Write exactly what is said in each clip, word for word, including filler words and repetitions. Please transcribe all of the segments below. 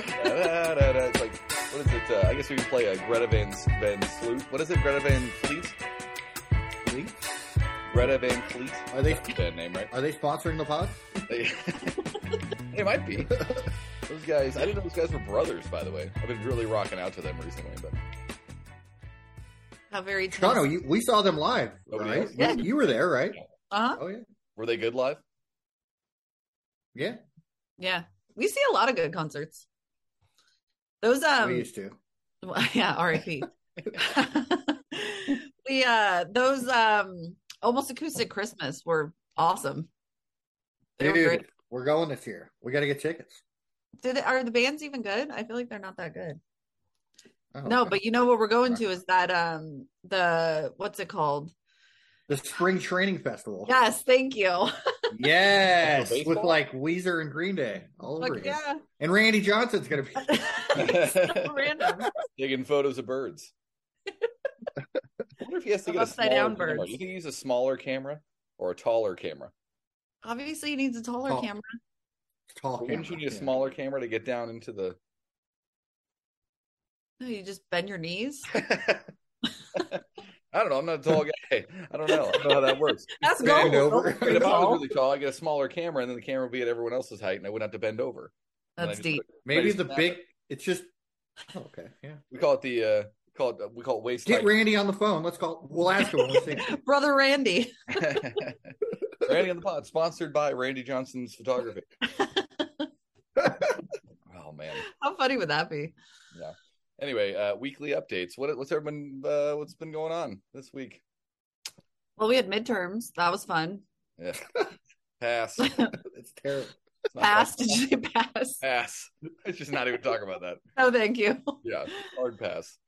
classic. da, da, da, it's like, what is it? Uh, I guess we can play a Greta Van Van Fleet. What is it? Greta Van Fleet. Fleet. Greta Van Fleet. Are they That's that name right? Are they sponsoring the pod? They might be. Those guys. I didn't know those guys were brothers. By the way, I've been really rocking out to them recently, but. How very Toronto, you, we saw them live, Nobody right? Yeah. You were there, right? Uh-huh. Oh, yeah. Were they good live? Yeah. Yeah. We see a lot of good concerts. Those, um... We used to. Yeah, R I P We, uh, those, um, Almost Acoustic Christmas were awesome. They Dude, were we're going this year. We got to get tickets. Do they, are the bands even good? I feel like they're not that good. No, but you know what we're going to is that um the what's it called? The Spring Training Festival. Yes, thank you. Yes, with like Weezer and Green Day all over like, yeah. And Randy Johnson's gonna be so random taking photos of birds. I wonder if he has to I'm get a smaller down camera. Birds. You can use a smaller camera or a taller camera. Obviously, he needs a taller tall. camera. Tall. Wouldn't camera, you need yeah. a smaller camera to get down into the? You just bend your knees. I don't know. I'm not a tall guy. I don't know. I don't know how that works. That's bend gold. Over. If I was really tall, I get a smaller camera, and then the camera would be at everyone else's height, and I wouldn't have to bend over. That's deep. Maybe the big. It. It's just oh, okay. Yeah, we call it the. Uh, we call it. We call it waist. Get height. Randy on the phone. Let's call. We'll ask him. We'll see. Brother Randy. Randy on the pod, sponsored by Randy Johnson's Photography. Oh man! How funny would that be? Yeah. Anyway, uh, weekly updates. What, what's everyone? Uh, what's been going on this week? Well, we had midterms. That was fun. Yeah. Pass. It's terrible. It's pass. Fun. Did you say pass? Pass. Let's just not even talk about that. Oh, thank you. Yeah, hard pass.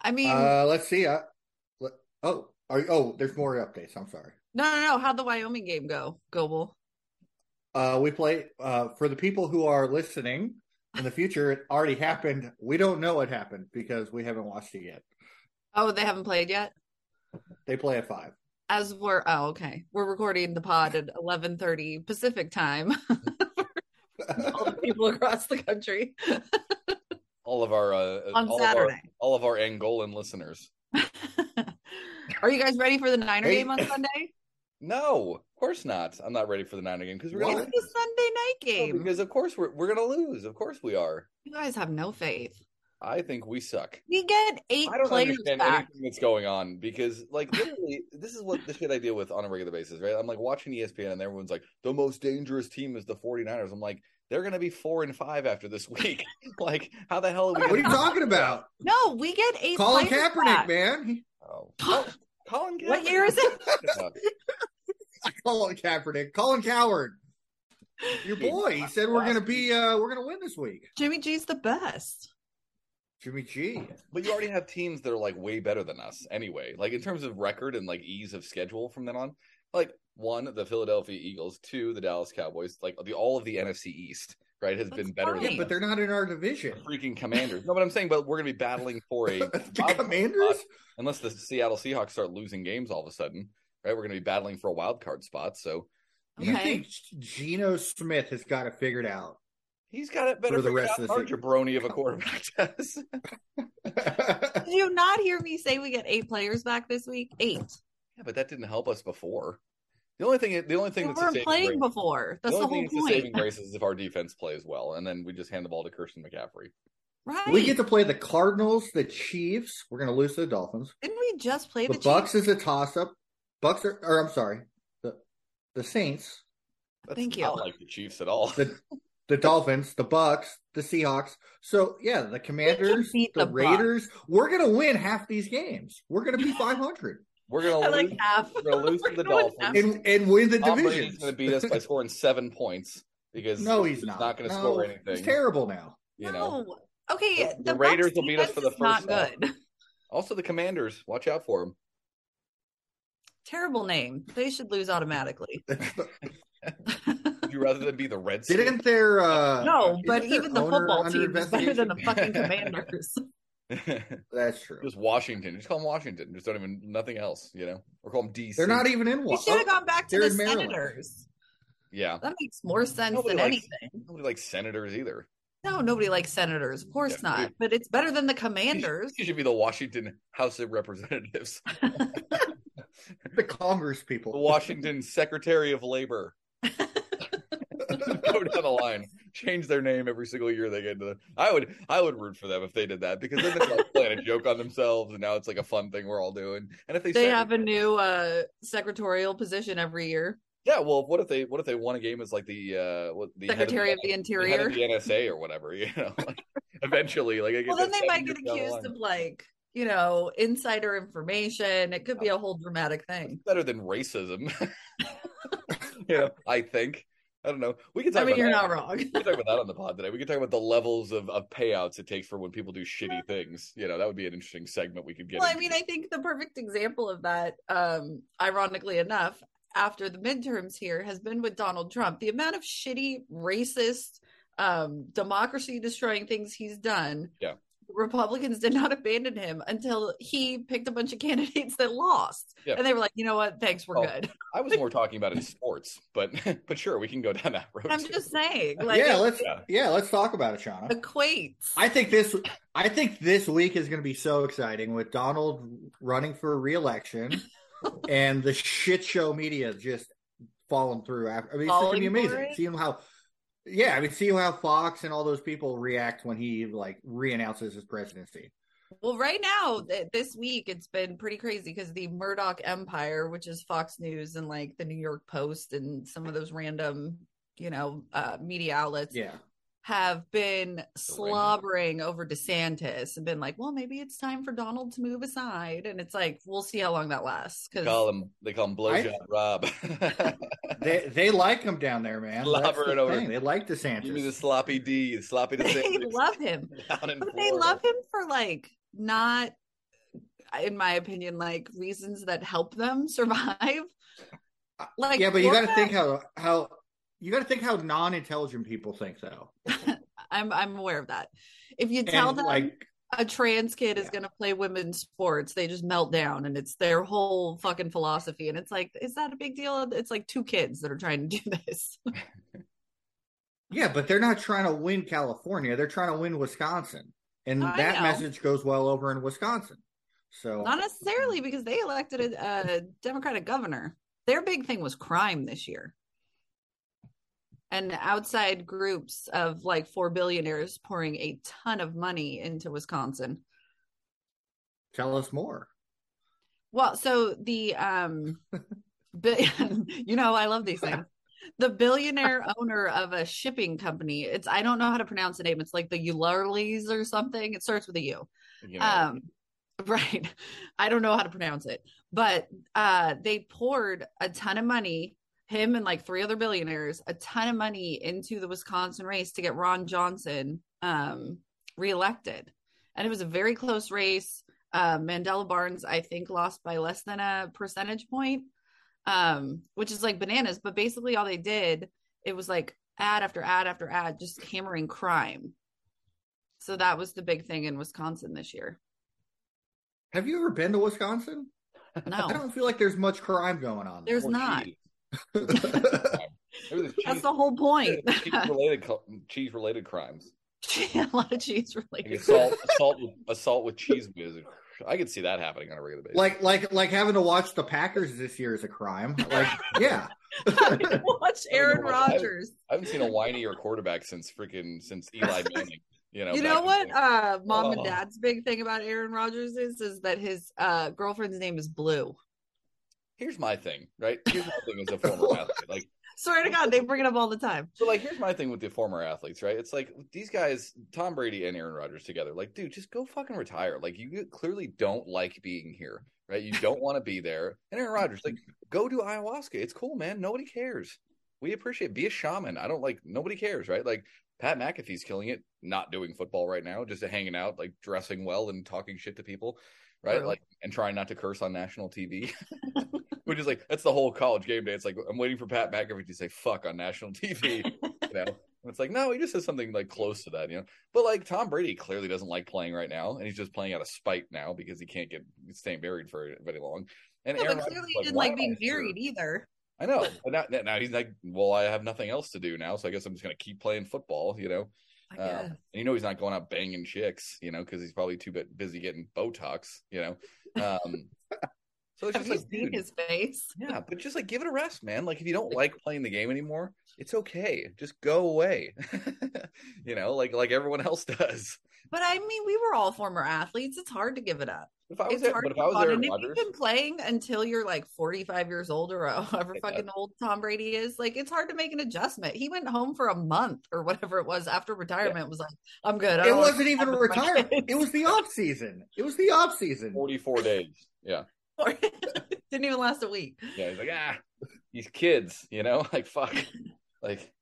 I mean, uh, let's see. Uh, let, oh, are, oh, there's more updates. I'm sorry. No, no, no. How'd the Wyoming game go, Goble? Uh, we play uh, for the people who are listening. In the future, it already happened. We don't know what happened because we haven't watched it yet. Oh, they haven't played yet? They play at five. As we're, oh, okay. We're recording the pod at eleven thirty Pacific time. All the people across the country. All of our, uh, on all Saturday. Of our, all of our Angolan listeners. Are you guys ready for the Niner hey. game on Sunday? No, of course not. I'm not ready for the Niner game because we're. It's gonna... the Sunday night game. No, because of course we're we're gonna lose. Of course we are. You guys have no faith. I think we suck. We get eight players back. I don't understand back. anything that's going on because, like, literally, this is what the shit I deal with on a regular basis, right? I'm like watching E S P N and everyone's like, the most dangerous team is the forty-niners. I'm like, they're gonna be four and five after this week. Like, how the hell? Are we gonna... What are you talking about? No, we get eight. Colin Kaepernick, back. man. He... Oh. oh, Colin Kaepernick. What year is it? Colin Kaepernick, Colin Coward, your boy. He said we're gonna be, uh, we're gonna win this week. Jimmy G's the best. Jimmy G, but you already have teams that are like way better than us anyway. Like in terms of record and like ease of schedule from then on. Like one, the Philadelphia Eagles. Two, the Dallas Cowboys. Like the all of the N F C East, right, has That's been better. Than yeah, but they're not in our division. The freaking Commanders. No, but I'm saying, but we're gonna be battling for a the Commanders, spot, unless the Seattle Seahawks start losing games all of a sudden. Right, we're going to be battling for a wild card spot. So, you okay. think Geno Smith has got it figured out? He's got it better for the rest of the season. Jabroni of a quarterback does. Did you not hear me say we get eight players back this week? Eight. Yeah, but that didn't help us before. The only thing, the only thing we that's weren't playing grace, before. That's the, the whole point. The saving grace is if our defense plays well, and then we just hand the ball to Christian McCaffrey. Right. We get to play the Cardinals, the Chiefs. We're going to lose to the Dolphins. Didn't we just play the, the Chiefs? The Bucs is a toss up. Bucks are, or I'm sorry, the the Saints. That's Thank you. Not like the Chiefs at all. The, the Dolphins, the Bucks, the Seahawks. So yeah, the Commanders, the, the Raiders. Bucks. We're gonna win half these games. We're gonna be five hundred. We're gonna I lose. Like half. We're gonna lose we're to the Dolphins and, and win the Tom division. Brady's gonna beat us by scoring seven points because no, he's, he's not. not gonna no, score anything. He's terrible now. You no. know. Okay. The, the, the Raiders Bucks will beat us for the first time. Also, the Commanders. Watch out for them. Terrible name. They should lose automatically. Would you rather than be the Redskins? Didn't their uh, no, but even the football team is better than the fucking Commanders. That's true. Just Washington. Just call them Washington. Just don't even nothing else. You know, or call them D C. They're not even in Washington. You should have gone back to They're the Senators. Yeah, that makes more sense nobody than likes, anything. Nobody likes Senators either. No, nobody likes senators. Of course yeah, not. It, but it's better than the Commanders. You should be the Washington House of Representatives. The Congress people. The Washington Secretary of Labor. Go down the line. Change their name every single year they get to the I would I would root for them if they did that, because then they're like playing a joke on themselves and now it's like a fun thing we're all doing. And if they They have a new uh, secretarial position every year. Yeah, well, what if they what if they won a game as like the uh, what, the Secretary of the, of the Interior, the, head of the N S A or whatever, you know? Like, eventually, like, I guess well, then they might get accused of like, you know, insider information. It could be a whole dramatic thing. It's better than racism, you know. I think I don't know. We can talk. I mean, about you're that. Not wrong. We can talk about that on the pod today. We can talk about the levels of, of payouts it takes for when people do shitty things. You know, that would be an interesting segment we could get. Well, into. I mean, I think the perfect example of that, um, ironically enough, after the midterms here has been with Donald Trump. The amount of shitty, racist, um, democracy-destroying things he's done. Yeah. Republicans did not abandon him until he picked a bunch of candidates that lost. Yeah. And they were like, you know what? Thanks, we're oh, good. I was more talking about in sports, but but sure, we can go down that road. I'm too. just saying. Like, yeah, let's yeah. yeah, let's talk about it, Shauna. Equates. I think this I think this week is going to be so exciting with Donald running for re-election and the shit show media just falling through after. I mean, it's going to be amazing. Seeing how Yeah, I mean, see how Fox and all those people react when he, like, reannounces his presidency. Well, right now, th- this week, it's been pretty crazy because the Murdoch Empire, which is Fox News and, like, the New York Post and some of those random, you know, uh, media outlets yeah. have been slobbering over DeSantis and been like, well, maybe it's time for Donald to move aside. And it's like, we'll see how long that lasts. Cause... Call him, they call him Blowjob Rob. They they like him down there, man. Slobbering the over. They like DeSantis. Give me the sloppy D, the sloppy DeSantis. They love him. But they love him for, like, not, in my opinion, like, reasons that help them survive. Like, yeah, but you got to think how how you got to think how non-intelligent people think, though. I'm I'm aware of that. If you tell and, them like, a trans kid yeah. is going to play women's sports, they just melt down, and it's their whole fucking philosophy. And it's like, is that a big deal? It's like two kids that are trying to do this. Yeah, but they're not trying to win California. They're trying to win Wisconsin. And I that know. message goes well over in Wisconsin. So not necessarily because they elected a, a Democratic governor. Their big thing was crime this year. And outside groups of like four billionaires pouring a ton of money into Wisconsin. Tell us more. Well, so the, um, bi- you know, I love these things. The billionaire owner of a shipping company. It's, I don't know how to pronounce the name. It's like the Ularleys or something. It starts with a U. You know. Um, right. I don't know how to pronounce it, but uh, they poured a ton of money. Him and like three other billionaires, a ton of money into the Wisconsin race to get Ron Johnson um, reelected. And it was a very close race. Uh, Mandela Barnes, I think, lost by less than a percentage point, um, which is like bananas. But basically all they did, it was like ad after ad after ad, just hammering crime. So that was the big thing in Wisconsin this year. Have you ever been to Wisconsin? No. I don't feel like there's much crime going on. There's not. Cheating. Cheese, that's the whole point. Cheese-related, cheese-related crimes. A lot of cheese-related. Like assault, assault, with, assault with cheese whiz. I could see that happening on a regular basis. Like, like, like having to watch the Packers this year is a crime. Like, yeah. Watch Aaron Rodgers. I haven't, I haven't seen a whinier quarterback since freaking since Eli Manning. You know, you know what? Like, uh, Mom oh. and Dad's big thing about Aaron Rodgers is is that his uh, girlfriend's name is Blue. Here's my thing, right? Here's my thing as a former athlete. Like, swear to God, they bring it up all the time. So, like, here's my thing with the former athletes, right? It's like these guys, Tom Brady and Aaron Rodgers together, like, dude, just go fucking retire. Like, you clearly don't like being here, right? You don't want to be there. And Aaron Rodgers, like, go do ayahuasca. It's cool, man. Nobody cares. We appreciate it. Be a shaman. I don't like, nobody cares, right? Like, Pat McAfee's killing it, not doing football right now, just hanging out, like, dressing well and talking shit to people. Right, really? Like, and trying not to curse on national T V, which is like that's the whole college game day. It's like I'm waiting for Pat McAfee to say "fuck" on national T V, you know. And it's like no, he just says something like close to that, you know. But like Tom Brady clearly doesn't like playing right now, and he's just playing out of spite now because he can't get staying buried for very long. And no, Aaron but clearly he didn't like, like being buried either. I know. But now, now he's like, well, I have nothing else to do now, so I guess I'm just going to keep playing football, you know. I guess. Uh, and you know he's not going out banging chicks, you know, because he's probably too busy getting Botox, you know. Um, so it's just like, dude, his face. Yeah, but just like give it a rest, man. Like if you don't like playing the game anymore, it's okay. Just go away, you know, like like everyone else does. But I mean, we were all former athletes. It's hard to give it up. If I was, it's hard, but if I was Aaron Rodgers, you've been playing until you're like forty-five years old or however fucking old Tom Brady is, like it's hard to make an adjustment. He went home for a month or whatever it was after retirement. Yeah. Was like, I'm good. It wasn't even a retirement. It was the off season. It was the off season. forty-four days. Yeah. Didn't even last a week. Yeah. He's like, ah, these kids, you know, like fuck, like,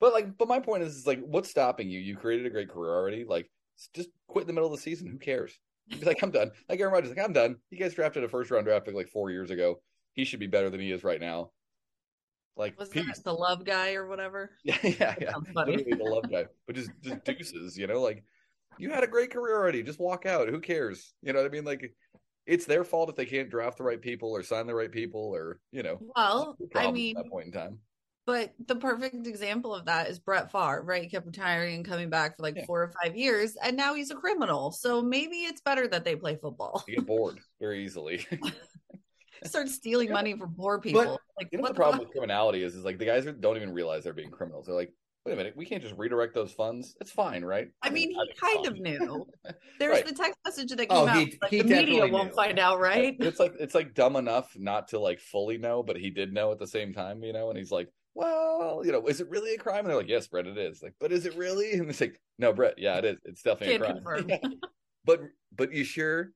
but like, but my point is, is like, what's stopping you? You created a great career already. Like, just quit in the middle of the season. Who cares? He's like, I'm done. Like Aaron Rodgers, like, I'm done. You guys drafted a first round draft pick like four years ago. He should be better than he is right now. Like, was peace. That the love guy or whatever? Yeah, yeah, yeah. Literally the love guy, but just, just deuces. You know, like you had a great career already. Just walk out. Who cares? You know what I mean? Like, it's their fault if they can't draft the right people or sign the right people, or you know. Well, I mean, at that point in time. But the perfect example of that is Brett Favre, right? He kept retiring and coming back for like yeah. four or five years, and now he's a criminal. So maybe it's better that they play football. You get bored very easily. Start stealing yeah. money from poor people. But, like, you know what the problem the with criminality is? Is like the guys don't even realize they're being criminals. They're like, wait a minute, we can't just redirect those funds. It's fine, right? I mean, he kind of knew. There's right. the text message that came oh, out. He, like, he the media knew. Won't find out, right? Yeah. It's like it's like dumb enough not to like fully know, but he did know at the same time, you know. And he's like, well, you know, is it really a crime? And they're like, yes, Brett, it is. Like, but is it really? And it's like, no, Brett, yeah, it is. It's definitely Can't a crime. Yeah. but but you sure?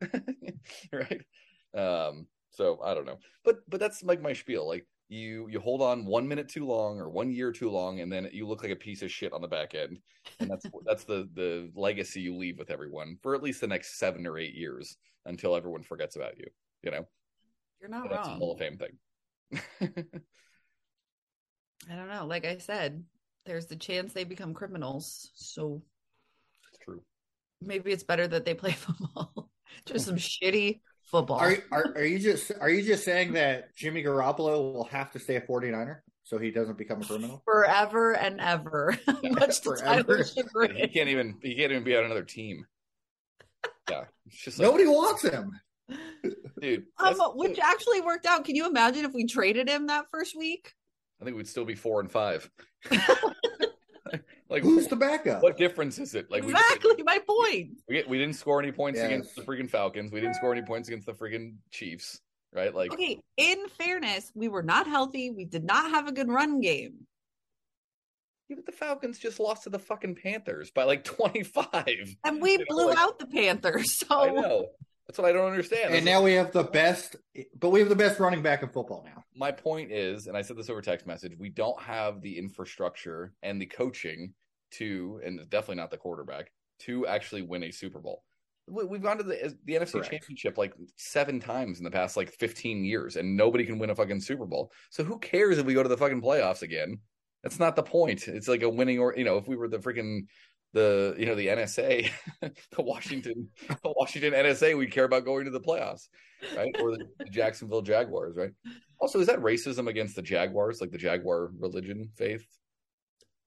Right? Um, so I don't know. But but that's like my spiel. Like you you hold on one minute too long or one year too long, and then you look like a piece of shit on the back end. And that's that's the the legacy you leave with everyone for at least the next seven or eight years until everyone forgets about you. You know? You're not so wrong. That's a Hall of Fame thing. I don't know. Like I said, there's the chance they become criminals. So true. Maybe it's better that they play football. Just some shitty football. Are, are are you just are you just saying that Jimmy Garoppolo will have to stay a forty-niner so he doesn't become a criminal forever and ever? Yeah. Much to Tyler's chagrin. He can't even he can't even be on another team. Yeah, it's just like, nobody wants him. Dude, um, which actually worked out. Can you imagine if we traded him that first week? I think we'd still be four and five. Like, who's the backup? What difference is it? Like, exactly we just, my point. We we didn't score any points yes. against the freaking Falcons. We didn't score any points against the freaking Chiefs, right? Like, okay. In fairness, we were not healthy. We did not have a good run game. Yeah, but the Falcons just lost to the fucking Panthers by like twenty-five, and we you blew know, like, out the Panthers. So I know. That's what I don't understand. And that's now what... we have the best, but we have the best running back in football now. My point is, and I said this over text message, we don't have the infrastructure and the coaching to, and definitely not the quarterback, to actually win a Super Bowl. We've gone to the, the N F C Correct. Championship like seven times in the past like fifteen years, and nobody can win a fucking Super Bowl. So who cares if we go to the fucking playoffs again? That's not the point. It's like a winning or, you know, if we were the freaking... The you know the N S A, the Washington the Washington N S A, we care about going to the playoffs, right? Or the, the Jacksonville Jaguars, right? Also, is that racism against the Jaguars, like the Jaguar religion, faith?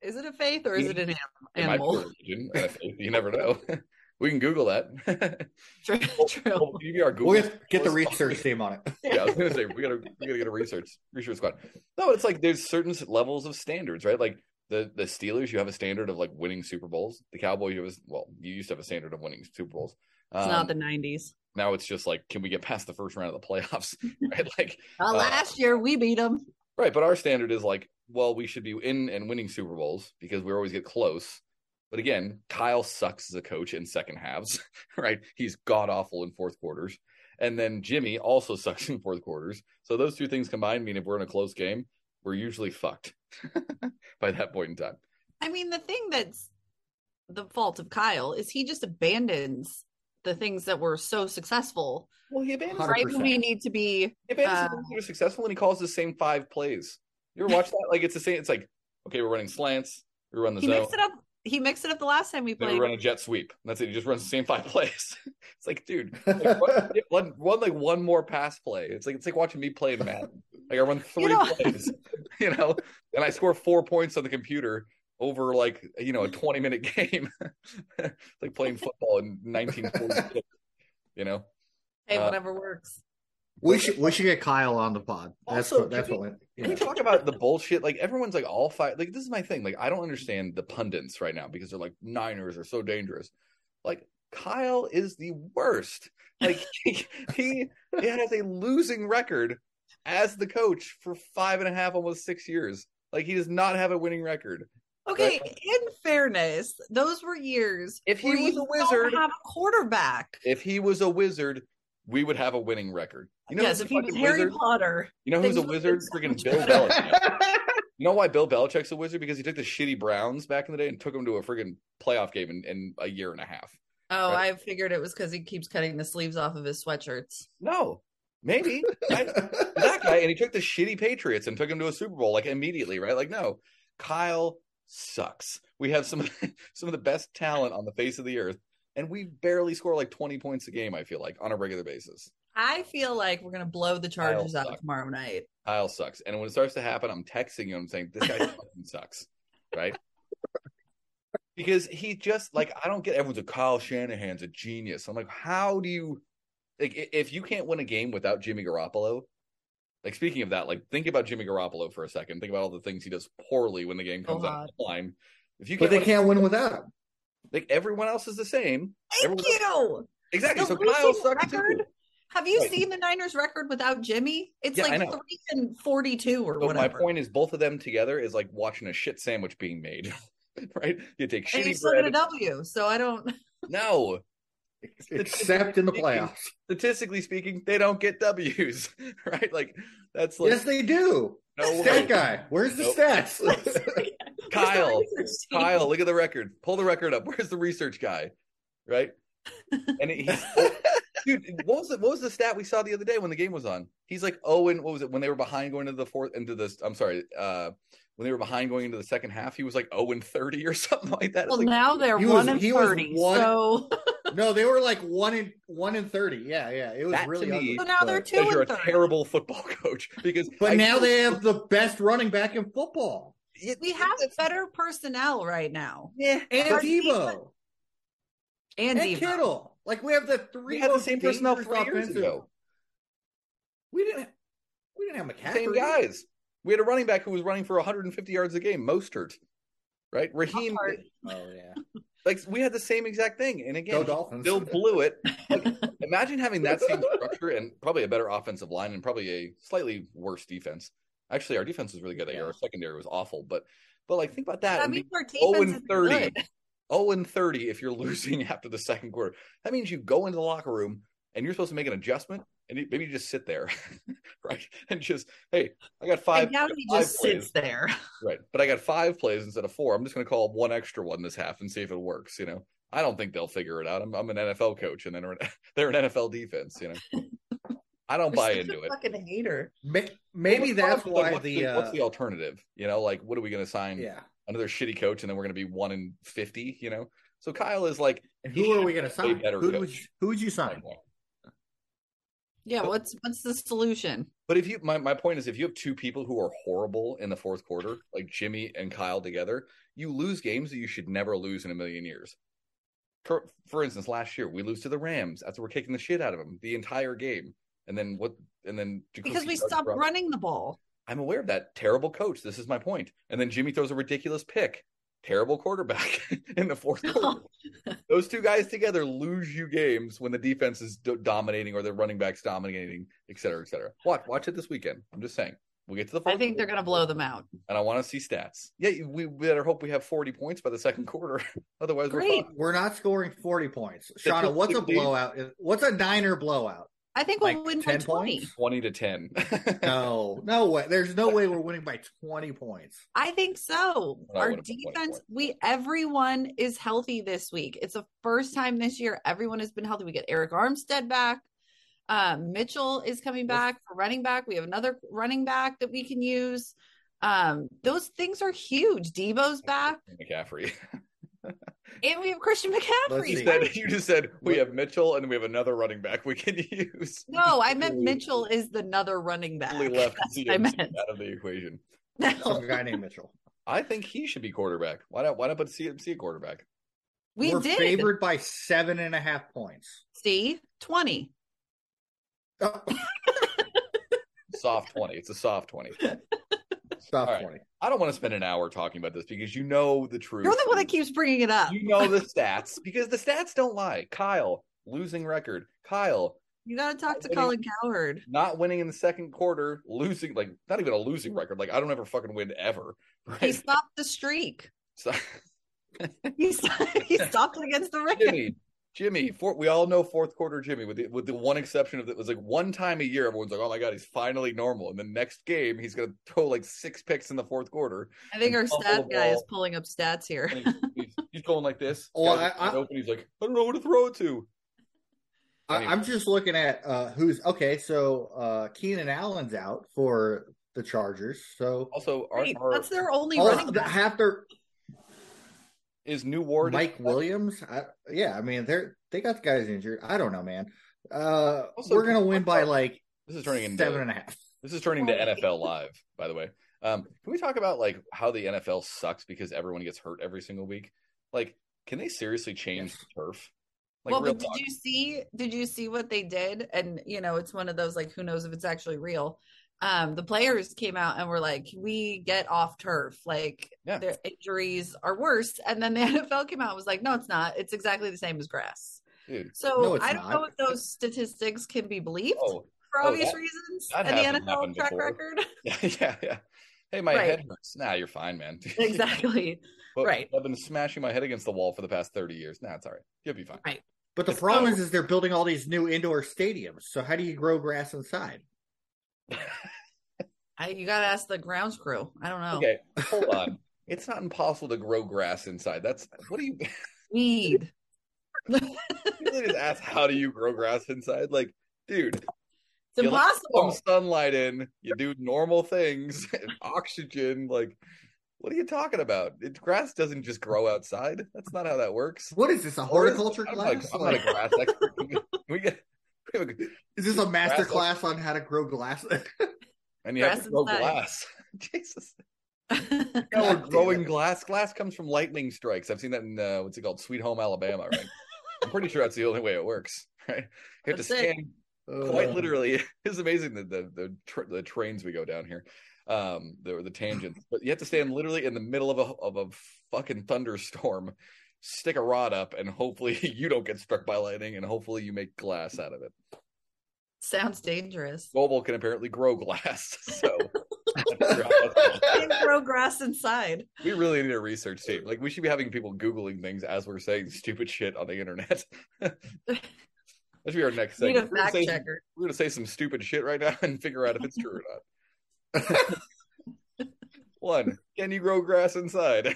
Is it a faith or is it an animal? It might be a religion, a faith. You never know. We can Google that. True. We'll, we'll, Google we'll get, get the research team on it. Yeah, I was gonna say we gotta we gotta get a research research squad. No, it's like there's certain levels of standards, right? Like. The the Steelers, you have a standard of like winning Super Bowls. The Cowboys, you have a, well, you used to have a standard of winning Super Bowls. Um, it's not the nineties. Now it's just like, can we get past the first round of the playoffs? Right? Like well, uh, last year we beat them. Right, but our standard is like, well, we should be in and winning Super Bowls because we always get close. But again, Kyle sucks as a coach in second halves. Right, he's god awful in fourth quarters, and then Jimmy also sucks in fourth quarters. So those two things combined mean if we're in a close game, we're usually fucked by that point in time. I mean, the thing that's the fault of Kyle is he just abandons the things that were so successful. Well, he abandons right when we need to be. He abandons uh, the things that are successful, and he calls the same five plays. You ever watch that? Like it's the same. It's like, okay, we're running slants. We run the he zone. Mixed it up. He mixed it up the last time we played. Then we run a jet sweep. That's it. He just runs the same five plays. It's like, dude, like, run, run, run like one more pass play. It's like it's like watching me play Madden. Like I run three you know, plays, you know, and I score four points on the computer over like, you know, a twenty minute game. It's like playing football in nineteen forty-six, you know? Hey, whatever uh, works. We should we should get Kyle on the pod. That's also, what that's can what. We, yeah. Can we talk about the bullshit? Like everyone's like all five. Like this is my thing. Like I don't understand the pundits right now because they're like Niners are so dangerous. Like Kyle is the worst. Like he, he he has a losing record as the coach for five and a half, almost six years. Like he does not have a winning record. Okay, but, in fairness, those were years. If he was a wizard, don't have a quarterback. If he was a wizard, we would have a winning record. You know, yes, if he was Harry wizard? Potter. You know who's a wizard? Freaking Bill Belichick. You know why Bill Belichick's a wizard? Because he took the shitty Browns back in the day and took them to a freaking playoff game in, in a year and a half. Oh, right? I figured it was because he keeps cutting the sleeves off of his sweatshirts. No, maybe. I, that guy, and he took the shitty Patriots and took him to a Super Bowl, like, immediately, right? Like, no, Kyle sucks. We have some some of the best talent on the face of the earth. And we barely score like twenty points a game, I feel like, on a regular basis. I feel like we're going to blow the Chargers out tomorrow night. Kyle sucks. And when it starts to happen, I'm texting you and I'm saying, this guy fucking sucks, right? Because he just, like, I don't get everyone's a Kyle Shanahan's a genius. I'm like, how do you, like, if you can't win a game without Jimmy Garoppolo, like, speaking of that, like, think about Jimmy Garoppolo for a second. Think about all the things he does poorly when the game comes oh, out. Line. If you can't but they win can't a- win without him. Like everyone else is the same. Thank everyone you. Else... Exactly. The so Kyle sucks record, too. Have you right. seen the Niners record without Jimmy? It's yeah, like three and forty-two or so whatever. My point is, both of them together is like watching a shit sandwich being made, right? You take and shitty bread. And a W. So I don't. No. Except in the playoffs. Statistically speaking, they don't get W's, right? Like that's like yes, they do. No stat guy. Where's the nope. stats? Kyle, Kyle, look at the record. Pull the record up. Where's the research guy? Right? And he, dude, what was the what was the stat we saw the other day when the game was on? He's like, oh, and what was it when they were behind going into the fourth into this? I'm sorry, uh, when they were behind going into the second half, he was like oh and thirty or something like that. Well, like, now they're one and thirty. So no, they were like one and one and thirty. Yeah, yeah, it was that really. Ugly, so now they're two and you're thirty. A terrible football coach because. But I, now they have the best running back in football. It, we have better personnel right now. Yeah, and Deebo, and, and Kittle. Like we have the three. We had the same personnel three years ago. We didn't. We didn't have McCaffrey. Same guys. We had a running back who was running for one hundred fifty yards a game, Mostert, right? Raheem. Oh yeah. Like we had the same exact thing, and again, still blew it. Like, imagine having that same structure and probably a better offensive line and probably a slightly worse defense. Actually, our defense was really good that yeah. year. Our secondary was awful, but but like think about that. I mean, our defense is good. oh and thirty if you're losing after the second quarter. That means you go into the locker room and you're supposed to make an adjustment, and maybe you just sit there, right? And just hey, I got five. And now he just plays. Sits there, right? But I got five plays instead of four. I'm just going to call up one extra one this half and see if it works. You know, I don't think they'll figure it out. I'm I'm an N F L coach, and then they're an N F L defense. You know. I don't You're buy into it. Fucking hater. Maybe that's why what's the, the uh, what's the alternative? You know, like what are we going to sign? Yeah. Another shitty coach, and then we're going to be one in fifty. You know, so Kyle is like, and who are we going to sign? Who would, you, who would you sign? Yeah, but, what's what's the solution? But if you, my, my point is, if you have two people who are horrible in the fourth quarter, like Jimmy and Kyle together, you lose games that you should never lose in a million years. For, for instance, last year we lose to the Rams after we're kicking the shit out of them the entire game. And then what? And then because we stopped running the ball. I'm aware of that. Terrible coach. This is my point. And then Jimmy throws a ridiculous pick. Terrible quarterback in the fourth quarter. Those two guys together lose you games when the defense is do- dominating or the running backs dominating, et cetera, et cetera. Watch, watch it this weekend. I'm just saying. We'll get to the fourth. I think they're going to blow them out. And I want to see stats. Yeah, we better hope we have forty points by the second quarter. Otherwise, Great. we're fine. We're not scoring forty points. Shauna, what's a blowout? What's a Niner blowout? I think we'll like win by twenty. Points? twenty to ten. no, no way. There's no way we're winning by twenty points. I think so. I Our defense, we everyone is healthy this week. It's the first time this year everyone has been healthy. We get Eric Armstead back. Um, Mitchell is coming back for running back. We have another running back that we can use. Um, those things are huge. Debo's back. McCaffrey. And we have Christian McCaffrey. You, said, you just said we have Mitchell and we have another running back we can use. No, I meant Mitchell is the another running back. Left I meant out of the equation. No. Some guy named Mitchell. I think he should be quarterback. Why not? Why not put C M C at quarterback? We We're did. favored by seven and a half points. See, twenty. Oh. Soft twenty. It's a soft twenty. Soft right. twenty. I don't want to spend an hour talking about this because you know the truth. You're the one that keeps bringing it up. You know the stats because the stats don't lie. Kyle losing record. Kyle. You got to talk to winning, Colin Cowherd. Not winning in the second quarter, losing, like, not even a losing record. Like, I don't ever fucking win ever. Right? He stopped the streak. So- he, stopped, he stopped it against the record. Jimmy, Jimmy four, we all know fourth quarter Jimmy, with the, with the one exception of that was like one time a year, everyone's like, oh my God, he's finally normal. And the next game, he's going to throw like six picks in the fourth quarter. I think our stat guy is pulling up stats here. he's, he's going like this. Oh, I, I, open. He's like, I don't know who to throw it to. I, I'm just looking at uh, who's okay. So uh, Keenan Allen's out for the Chargers. So also, our, wait, our, that's their only oh, running back. Half their is New Ward Mike Williams. I, yeah, I mean they they got the guys injured. I don't know, man. Uh, also, we're gonna win by like this is turning into seven and a half. This is turning to N F L Live, by the way. Um, can we talk about like how the N F L sucks because everyone gets hurt every single week? Like, can they seriously change yes. the turf? Like well, but did talk. you see? Did you see what they did? And you know, it's one of those like, who knows if it's actually real? Um, the players came out and were like, "We get off turf. Like yeah. their injuries are worse." And then the N F L came out and was like, "No, it's not. It's exactly the same as grass." Dude, so no, I don't not. know if those statistics can be believed oh, for oh, obvious that, reasons. That and the N F L track before. record. yeah, yeah, yeah. Hey, my right. head hurts. Nah, you're fine, man. Exactly. But right. I've been smashing my head against the wall for the past thirty years. Nah, it's all right. You'll be fine. Right. But the it's problem so- is, is they're building all these new indoor stadiums. So how do you grow grass inside? I, you got to ask the grounds crew. I don't know. Okay, hold on. It's not impossible to grow grass inside. That's what do you weed? You just ask how do you grow grass inside? Like, dude, it's impossible. Let some sunlight in. You do normal things. Oxygen, like. What are you talking about? It, grass doesn't just grow outside. That's not how that works. What is this, a horticulture is, class? I'm, like, I'm not a grass expert. Can we get, can we get, is this a master class on how to grow glass? And you grass have to grow inside. glass. Jesus. No, we're growing glass. Glass comes from lightning strikes. I've seen that in, uh, what's it called, Sweet Home Alabama, right? I'm pretty sure that's the only way it works, right? You have that's to stand it. quite uh, literally. It's amazing the, the, the, tra- the trains we go down here. Um, the the tangents, but you have to stand literally in the middle of a of a fucking thunderstorm, stick a rod up, and hopefully you don't get struck by lightning, and hopefully you make glass out of it. Sounds dangerous. Mobile can apparently grow glass, so can grow grass inside. We really need a research team. Like we should be having people Googling things as we're saying stupid shit on the internet. That should be our next thing. We're gonna, say some, we're gonna say some stupid shit right now and figure out if it's true or not. One, can you grow grass inside?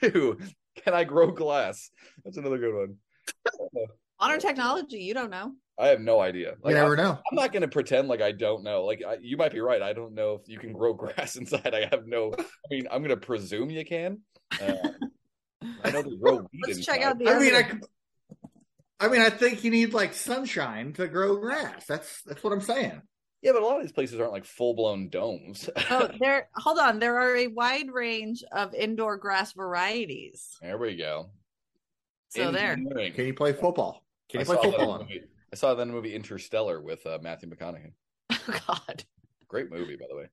Two, can I grow glass? That's another good one. Modern technology, you don't know. I have no idea. Like, you never know. I'm not going to pretend like I don't know. Like I, you might be right. I don't know if you can grow grass inside. I have no. I mean, I'm going to presume you can. Uh, I know to grow weed Let's inside. Check out the. I mean, I, I mean, I think you need like sunshine to grow grass. That's that's what I'm saying. Yeah, but a lot of these places aren't like full-blown domes. Oh, there! Hold on. There are a wide range of indoor grass varieties. There we go. So there. Can you play football? Can you I play football? On? I saw that movie Interstellar with uh, Matthew McConaughey. Oh God! Great movie, by the way.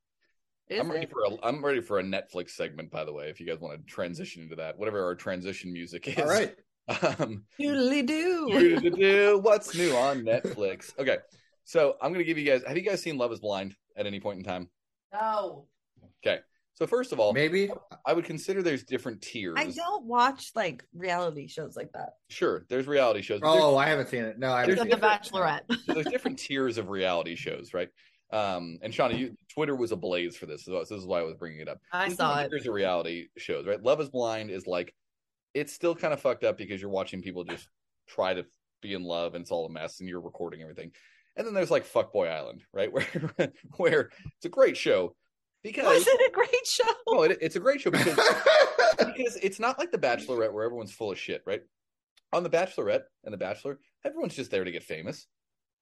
Is I'm ready it? for a. I'm ready for a Netflix segment, by the way. If you guys want to transition into that, whatever our transition music is. All right. Um, Doodly do. Doodly do. What's new on Netflix? Okay. So I'm going to give you guys – have you guys seen Love is Blind at any point in time? No. Okay. So first of all – maybe. I would consider there's different tiers. I don't watch like reality shows like that. Sure. There's reality shows. Oh, I haven't seen it. No, I haven't seen it. The Bachelorette. So there's different tiers of reality shows, right? Um, and, Shauna, you, Twitter was ablaze for this. So this is why I was bringing it up. I there's saw it. There's reality shows, right? Love is Blind is like – it's still kind of fucked up because you're watching people just try to be in love and it's all a mess and you're recording everything. And then there's like Fuckboy Island, right? Where, where it's a great show because was it a great show? No, it, it's a great show because, because it's not like The Bachelorette where everyone's full of shit, right? On The Bachelorette and The Bachelor, everyone's just there to get famous,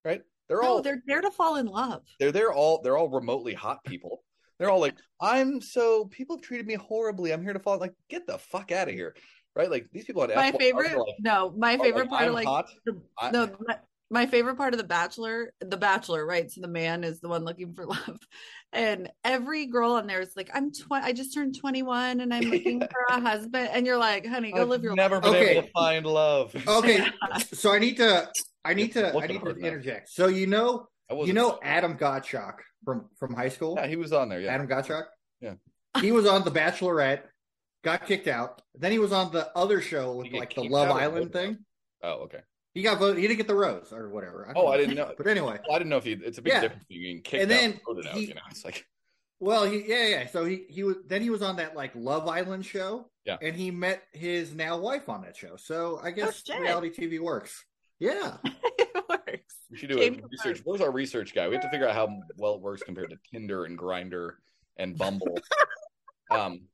right? They're no, all they're there to fall in love. They're there all they're all remotely hot people, They're all like, I'm so, people have treated me horribly. I'm here to fall. Like, get the fuck out of here. Right? Like, these people had my Apple, favorite. Like, no, my favorite like, part of like, hot. no, my, my favorite part of The Bachelor, The Bachelor, right? So the man is the one looking for love. And every girl on there is like, I'm tw- I just turned twenty-one and I'm looking yeah. for a husband. And you're like, honey, go I've live your never life. Never been okay. able to find love. Okay. So I need to, I need to, I need to interject. So, you know, you know, Adam Gottschalk from, from high school. Yeah, he was on there. Yeah. Adam Gottschalk. Yeah. He was on The Bachelorette, got kicked out. Then he was on the other show with like the Love Island thing. Oh, okay. He got voted. He didn't get the rose or whatever. I oh, know. I didn't know. But anyway, well, I didn't know if he. It's a big yeah. difference between kicked and then out and voted he, out. You know, it's like. Well, he yeah yeah. So he he was then he was on that like Love Island show. Yeah. And he met his now wife on that show. So I guess oh, reality T V works. Yeah. It works. We should do Came a research. Where's our research guy? We have to figure out how well it works compared to Tinder and Grindr and Bumble. um,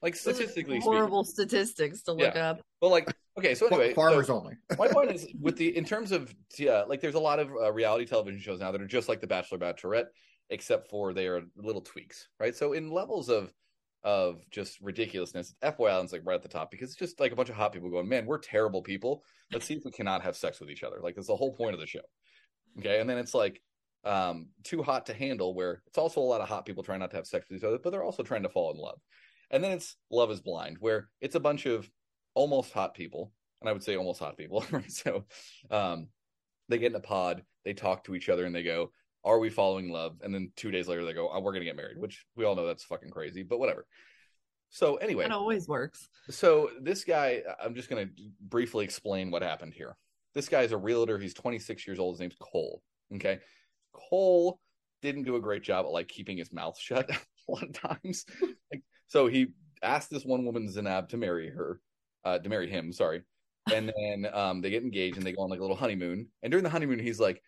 like statistically horrible speaking. Statistics to look yeah. up. But like, okay, so anyway, farmers so only. My point is with the in terms of yeah, like there's a lot of uh, reality television shows now that are just like The Bachelor, Bachelorette, except for they are little tweaks, right? So in levels of of just ridiculousness, F Y I Island's like right at the top because it's just like a bunch of hot people going, man, we're terrible people. Let's see if we cannot have sex with each other. Like that's the whole point of the show. Okay, and then it's like um, Too Hot to Handle, where it's also a lot of hot people trying not to have sex with each other, but they're also trying to fall in love. And then it's Love is Blind, where it's a bunch of almost hot people, and I would say almost hot people, right? So um, they get in a pod, they talk to each other, and they go, are we following love? And then two days later, they go, oh, we're going to get married, which we all know that's fucking crazy, but whatever. So anyway. It always works. So this guy, I'm just going to briefly explain what happened here. This guy is a realtor. He's twenty-six years old. His name's Cole. Okay. Cole didn't do a great job at like keeping his mouth shut a lot of times. Like, so he asked this one woman, Zinab, to marry her, uh, to marry him, sorry. And then um, they get engaged and they go on like a little honeymoon. And during the honeymoon, he's like,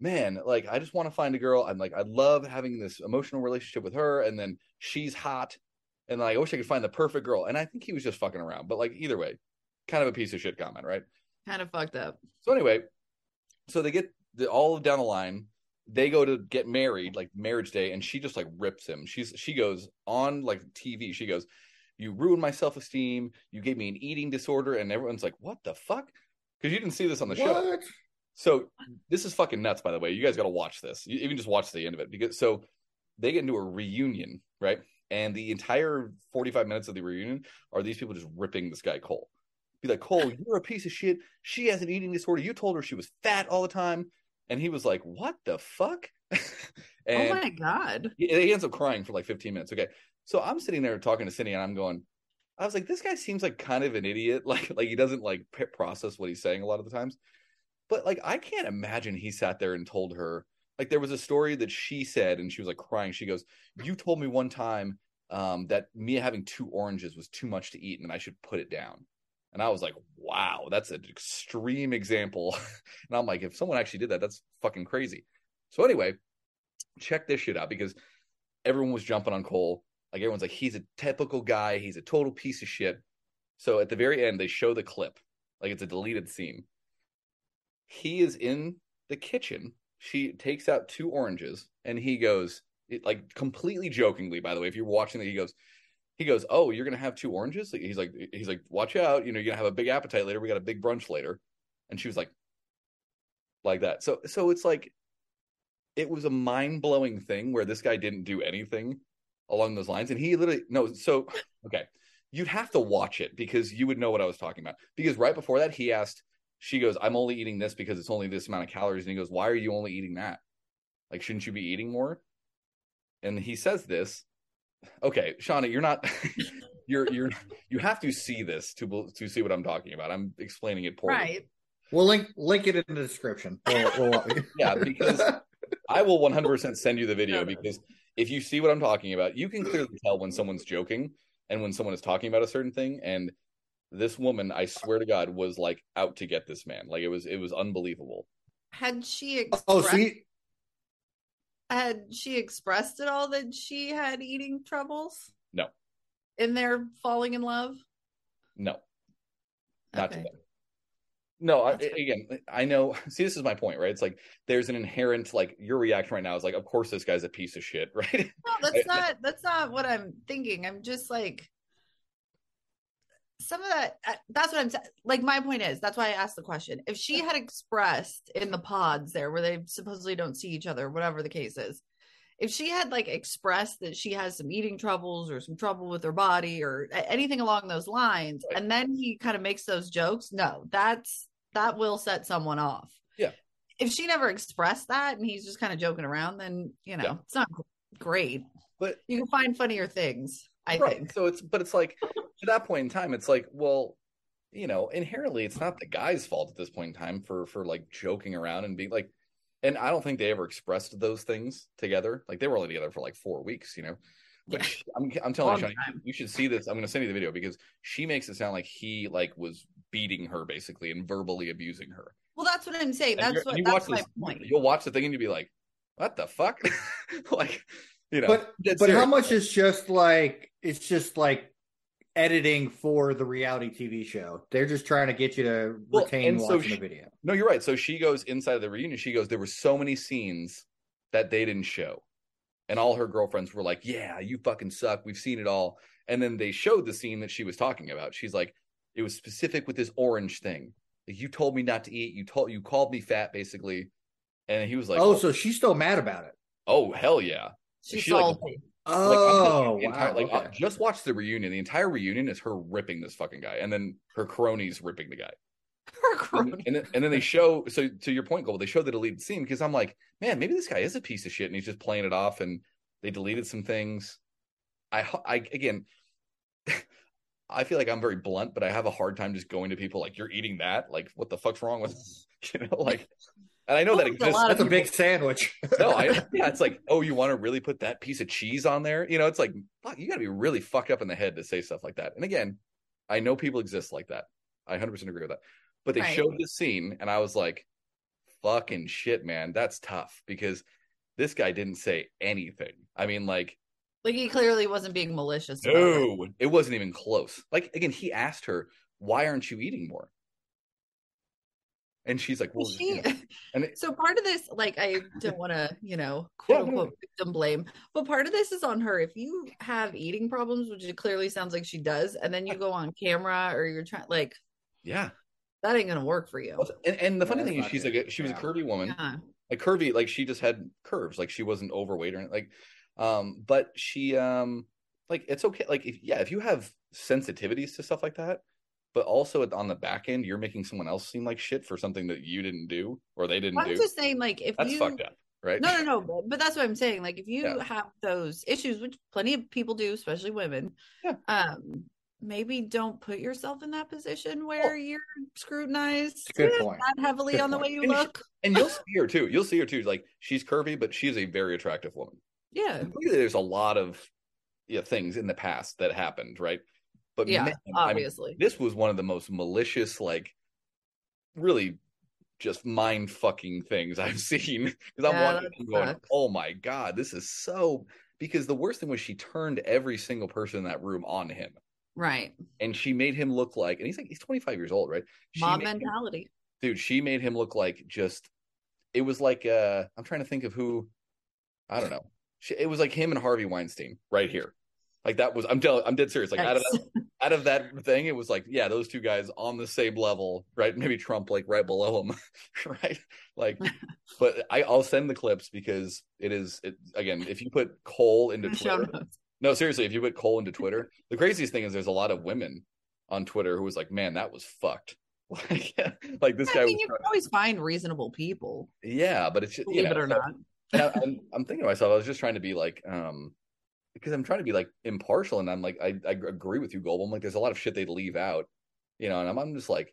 man, like, I just want to find a girl. I'm like, I love having this emotional relationship with her. And then she's hot. And like, I wish I could find the perfect girl. And I think he was just fucking around. But like, either way, kind of a piece of shit comment, right? Kind of fucked up. So anyway, so they get the, all down the line. They go to get married, like marriage day. And she just like rips him. She's She goes on like T V. She goes, you ruined my self-esteem. You gave me an eating disorder. And everyone's like, what the fuck? Because you didn't see this on the what? show. So this is fucking nuts, by the way. You guys got to watch this. You even just watch the end of it. Because so they get into a reunion, right? And the entire forty-five minutes of the reunion are these people just ripping this guy Cole. Be like, Cole, you're a piece of shit. She has an eating disorder. You told her she was fat all the time. And he was like, what the fuck? And oh my God. He, he ends up crying for like fifteen minutes. Okay. So I'm sitting there talking to Cindy and I'm going, I was like, this guy seems like kind of an idiot. Like, like he doesn't like process what he's saying a lot of the times. But, like, I can't imagine he sat there and told her. Like, there was a story that she said, and she was, like, crying. She goes, you told me one time um, that me having two oranges was too much to eat, and I should put it down. And I was like, wow, that's an extreme example. And I'm like, if someone actually did that, that's fucking crazy. So, anyway, check this shit out, because everyone was jumping on Cole. Like, everyone's like, he's a typical guy. He's a total piece of shit. So, at the very end, they show the clip. Like, it's a deleted scene. He is in the kitchen. She takes out two oranges and he goes, it, like completely jokingly, by the way, if you're watching that, he goes, he goes, oh, you're going to have two oranges. He's like, he's like, watch out. You know, you're going to have a big appetite later. We got a big brunch later. And she was like, like that. So, so it's like, it was a mind blowing thing where this guy didn't do anything along those lines. And he literally, no. So, okay. You'd have to watch it because you would know what I was talking about, because right before that, he asked, she goes, I'm only eating this because it's only this amount of calories. And he goes, why are you only eating that? Like, shouldn't you be eating more? And he says this. Okay, Shauna, you're not, you're, you're, you have to see this to to see what I'm talking about. I'm explaining it poorly. Right. We'll link, link it in the description. We'll, we'll, yeah, because I will one hundred percent send you the video, because if you see what I'm talking about, you can clearly tell when someone's joking and when someone is talking about a certain thing. And this woman, I swear to God, was like out to get this man. Like it was, it was unbelievable. Had she expressed, oh, see? had she expressed at all that she had eating troubles? No. In their falling in love? No. Not okay. today. No, I, again, I know. See, this is my point, right? It's like there's an inherent, like, your reaction right now is like, of course, this guy's a piece of shit, right? No, that's not. That's not what I'm thinking. I'm just like, some of that. That's what I'm like. My point is, that's why I asked the question. If she had expressed in the pods there, where they supposedly don't see each other, whatever the case is, if she had like expressed that she has some eating troubles or some trouble with her body or anything along those lines, right, and then he kind of makes those jokes, no, that's that will set someone off. Yeah. If she never expressed that and he's just kind of joking around, then, you know, yeah, it's not great. But you can find funnier things, I right. think. So it's, but it's like at that point in time, it's like, well, you know, inherently it's not the guy's fault at this point in time for for like joking around and being like. And I don't think they ever expressed those things together. Like, they were only together for like four weeks, you know. But yeah. she, I'm, I'm telling you, Shani, you, you should see this. I'm going to send you the video because she makes it sound like he like was beating her basically and verbally abusing her. Well, that's what I'm saying. And that's what. That's my this, point. You'll watch the thing and you'll be like, "What the fuck?" Like, you know. But but serious. How much is just like it's just like editing for the reality T V show? They're just trying to get you to retain well, so watching she, the video. No, you're right. So she goes inside of the reunion. She goes, there were so many scenes that they didn't show. And all her girlfriends were like, yeah, you fucking suck. We've seen it all. And then they showed the scene that she was talking about. She's like, it was specific with this orange thing. Like, you told me not to eat. You told you called me fat, basically. And he was like, oh, oh. So she's still mad about it. Oh, hell yeah. She's she, all like, Oh, like, entire, wow, like okay. Just watch the reunion. The entire reunion is her ripping this fucking guy, and then her cronies ripping the guy. Her cronies, and, and, and then they show. So to your point, Cole, they show the deleted scene because I'm like, man, maybe this guy is a piece of shit, and he's just playing it off. And they deleted some things. I, I again, I feel like I'm very blunt, but I have a hard time just going to people like, you're eating that. Like, what the fuck's wrong with this? You know, like. And I know that, that exists. A That's a big sandwich. No, I, yeah, it's like, oh, you want to really put that piece of cheese on there? You know, it's like, fuck, you got to be really fucked up in the head to say stuff like that. And again, I know people exist like that. I one hundred percent agree with that. But they right. showed this scene, and I was like, fucking shit, man, that's tough because this guy didn't say anything. I mean, like, like he clearly wasn't being malicious. No, it wasn't even close. Like, again, he asked her, "Why aren't you eating more?" And she's like, well, she, you know. And it, so part of this, like, I don't want to, you know, quote unquote yeah, victim blame, but part of this is on her. If you have eating problems, which it clearly sounds like she does, and then you go on camera or you're trying, like, yeah, that ain't gonna work for you. And, and the funny thing is, she's like, a, she was yeah. a curvy woman, yeah. like curvy, like she just had curves, like she wasn't overweight or like, um, but she, um, like it's okay, like if, yeah, if you have sensitivities to stuff like that. But also on the back end, you're making someone else seem like shit for something that you didn't do or they didn't I'm do. I'm just saying, like, if that's you... That's fucked up, right? No, no, no. But, but that's what I'm saying. Like, if you yeah. have those issues, which plenty of people do, especially women, yeah. um, maybe don't put yourself in that position where oh. you're scrutinized Good point. that heavily Good on point. the way you and look. She, and you'll see her, too. You'll see her, too. Like, she's curvy, but she's a very attractive woman. Yeah. There's a lot of yeah, things in the past that happened, right? But yeah, man, obviously, I mean, this was one of the most malicious, like, really just mind fucking things I've seen. Because I'm watching going, oh my god, this is so. Because the worst thing was she turned every single person in that room on him, right? And she made him look like, and he's like, he's twenty-five years old, right? She Mob mentality, him, dude. She made him look like just. It was like uh, I'm trying to think of who, I don't know. She, it was like him and Harvey Weinstein right here. Like that was, I'm telling, I'm dead serious. Like nice. out of that, out of that thing, it was like, yeah, those two guys on the same level, right? Maybe Trump, like right below him, right? Like, but I, I'll send the clips because it is it, again. If you put Cole into Twitter, no, seriously, if you put Cole into Twitter, the craziest thing is there's a lot of women on Twitter who was like, man, that was fucked. Like, like this I guy. Mean, was you can always find reasonable people. Yeah, but it's just, believe you know, it or so, not. I, I'm, I'm thinking to myself, I was just trying to be like, um. because I'm trying to be like impartial and I'm like, I, I agree with you, Gold. I'm like, there's a lot of shit they'd leave out, you know, and I'm, I'm just like,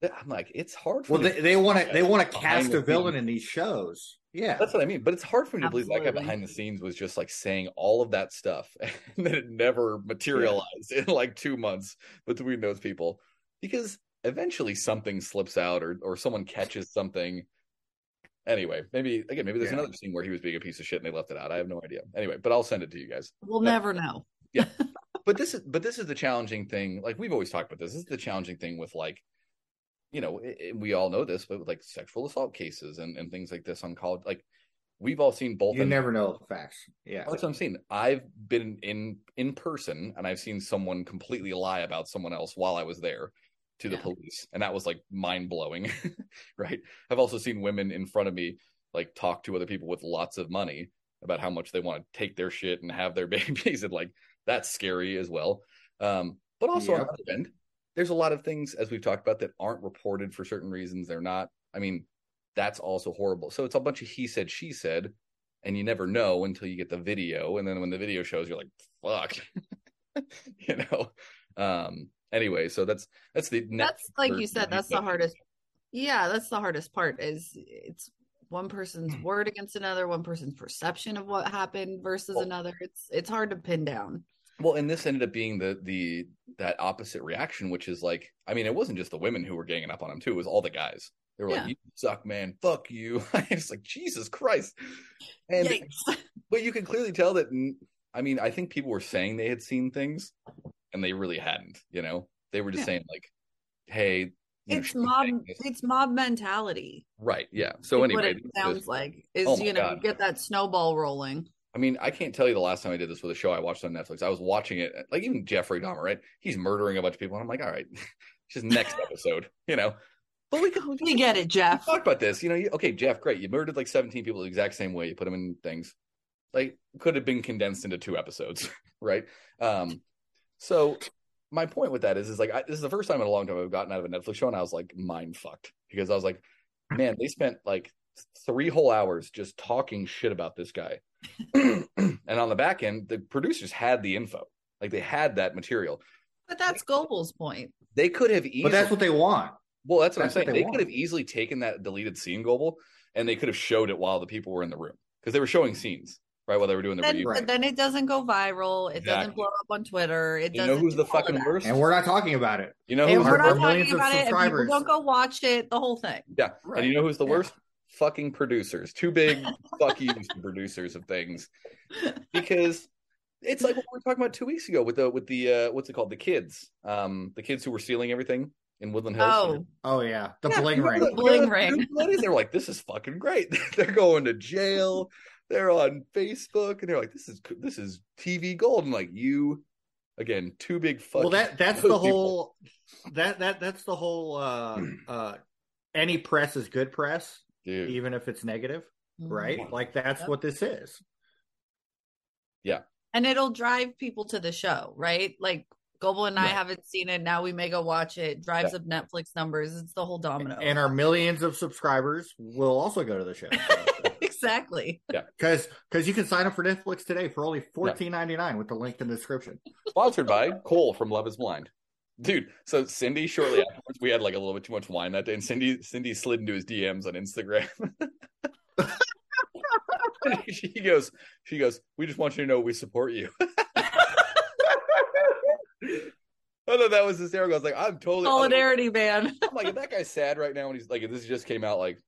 I'm like, it's hard for well, me. Well, they want to, they want to cast a villain in these shows. Yeah. That's what I mean. But it's hard for me Absolutely. to believe that guy behind the scenes was just like saying all of that stuff and that it never materialized yeah. in like two months between those people, because eventually something slips out or, or someone catches something. Anyway, maybe again, maybe there's yeah. another scene where he was being a piece of shit and they left it out. I have no idea. Anyway, but I'll send it to you guys. We'll but, never know. Yeah, but this is but this is the challenging thing. Like we've always talked about this. This is the challenging thing with like you know, it, it, we all know this, but with like sexual assault cases and, and things like this on college, like we've all seen both. You and, never know the facts. Yeah. That's what I'm saying. I've been in, in person and I've seen someone completely lie about someone else while I was there to the yeah. police. And that was like mind blowing. Right. I've also seen women in front of me, like talk to other people with lots of money about how much they want to take their shit and have their babies. And like, that's scary as well. Um, but also yeah. on the other end, there's a lot of things, as we've talked about, that aren't reported for certain reasons. They're not. I mean, that's also horrible. So it's a bunch of he said, she said, and you never know until you get the video. And then when the video shows, you're like, fuck, you know? Um, anyway, so that's, that's the, that's like you said, that's the hardest. Yeah. That's the hardest part is it's one person's word against another, one person's perception of what happened versus well, another. It's, it's hard to pin down. Well, and this ended up being the the that opposite reaction, which is like, I mean, it wasn't just the women who were ganging up on him too; it was all the guys. They were yeah. like, "You suck, man! Fuck you!" It's like Jesus Christ. And Yikes. But you can clearly tell that. I mean, I think people were saying they had seen things, and they really hadn't. You know, they were just yeah. saying like, "Hey, it's know, mob, it's mob mentality." Right? Yeah. So it's anyway, what it sounds just, like is oh you know God. Get that snowball rolling. I mean, I can't tell you the last time I did this with a show I watched on Netflix. I was watching it, like even Jeffrey Dahmer, right? He's murdering a bunch of people. And I'm like, all right, just next episode, you know. But we, go, we get it, Jeff. Talk about this. You know, you, okay, Jeff, great. You murdered like seventeen people the exact same way. You put them in things. Like, could have been condensed into two episodes, right? Um, so my point with that is, is like, I, this is the first time in a long time I've gotten out of a Netflix show and I was like mind fucked because I was like, man, they spent like three whole hours just talking shit about this guy. And on the back end, the producers had the info, like they had that material. But that's Goebbels' point. They could have easily. But that's what they want. Well, that's what that's I'm saying. What they they could have easily taken that deleted scene, Goebbels, and they could have showed it while the people were in the room because they were showing scenes, right? While they were doing the then, right. then it doesn't go viral. It exactly. doesn't blow up on Twitter. It you doesn't. You know who's the fucking worst? And we're not talking about it. You know, and who's we're not talking about it. And people don't go watch it. The whole thing. Yeah, right. And you know who's the yeah. worst? Fucking producers, two big fuck yous to producers of things, because it's like what we were talking about two weeks ago with the with the uh, what's it called the kids, um, the kids who were stealing everything in Woodland Hills. Oh, oh yeah, the yeah, bling ring, the bling ring. They were like, this is fucking great. They're going to jail. They're on Facebook, and they're like, this is this is T V gold. And like you, again, two big fuck. Well, that that's the whole people. that that that's the whole uh, uh, any press is good press. Dude. Even if it's negative, right? Mm-hmm. Like that's yep. what this is. Yeah. And it'll drive people to the show, right? Like Goebbels and yeah. I haven't seen it. Now we may go watch it. Drives yeah. up Netflix numbers. It's the whole domino. And our millions of subscribers will also go to the show. Exactly. Yeah. Because because you can sign up for Netflix today for only fourteen ninety-nine yeah. with the link in the description. Sponsored by Cole from Love is Blind. Dude, so Cindy, shortly afterwards, we had like a little bit too much wine that day, and Cindy Cindy slid into his D Ms on Instagram. she goes, she goes, we just want you to know we support you. I thought that was hysterical. I was like, I'm totally solidarity, I'm like, man. I'm like, if that guy's sad right now, and he's like, if this just came out, like,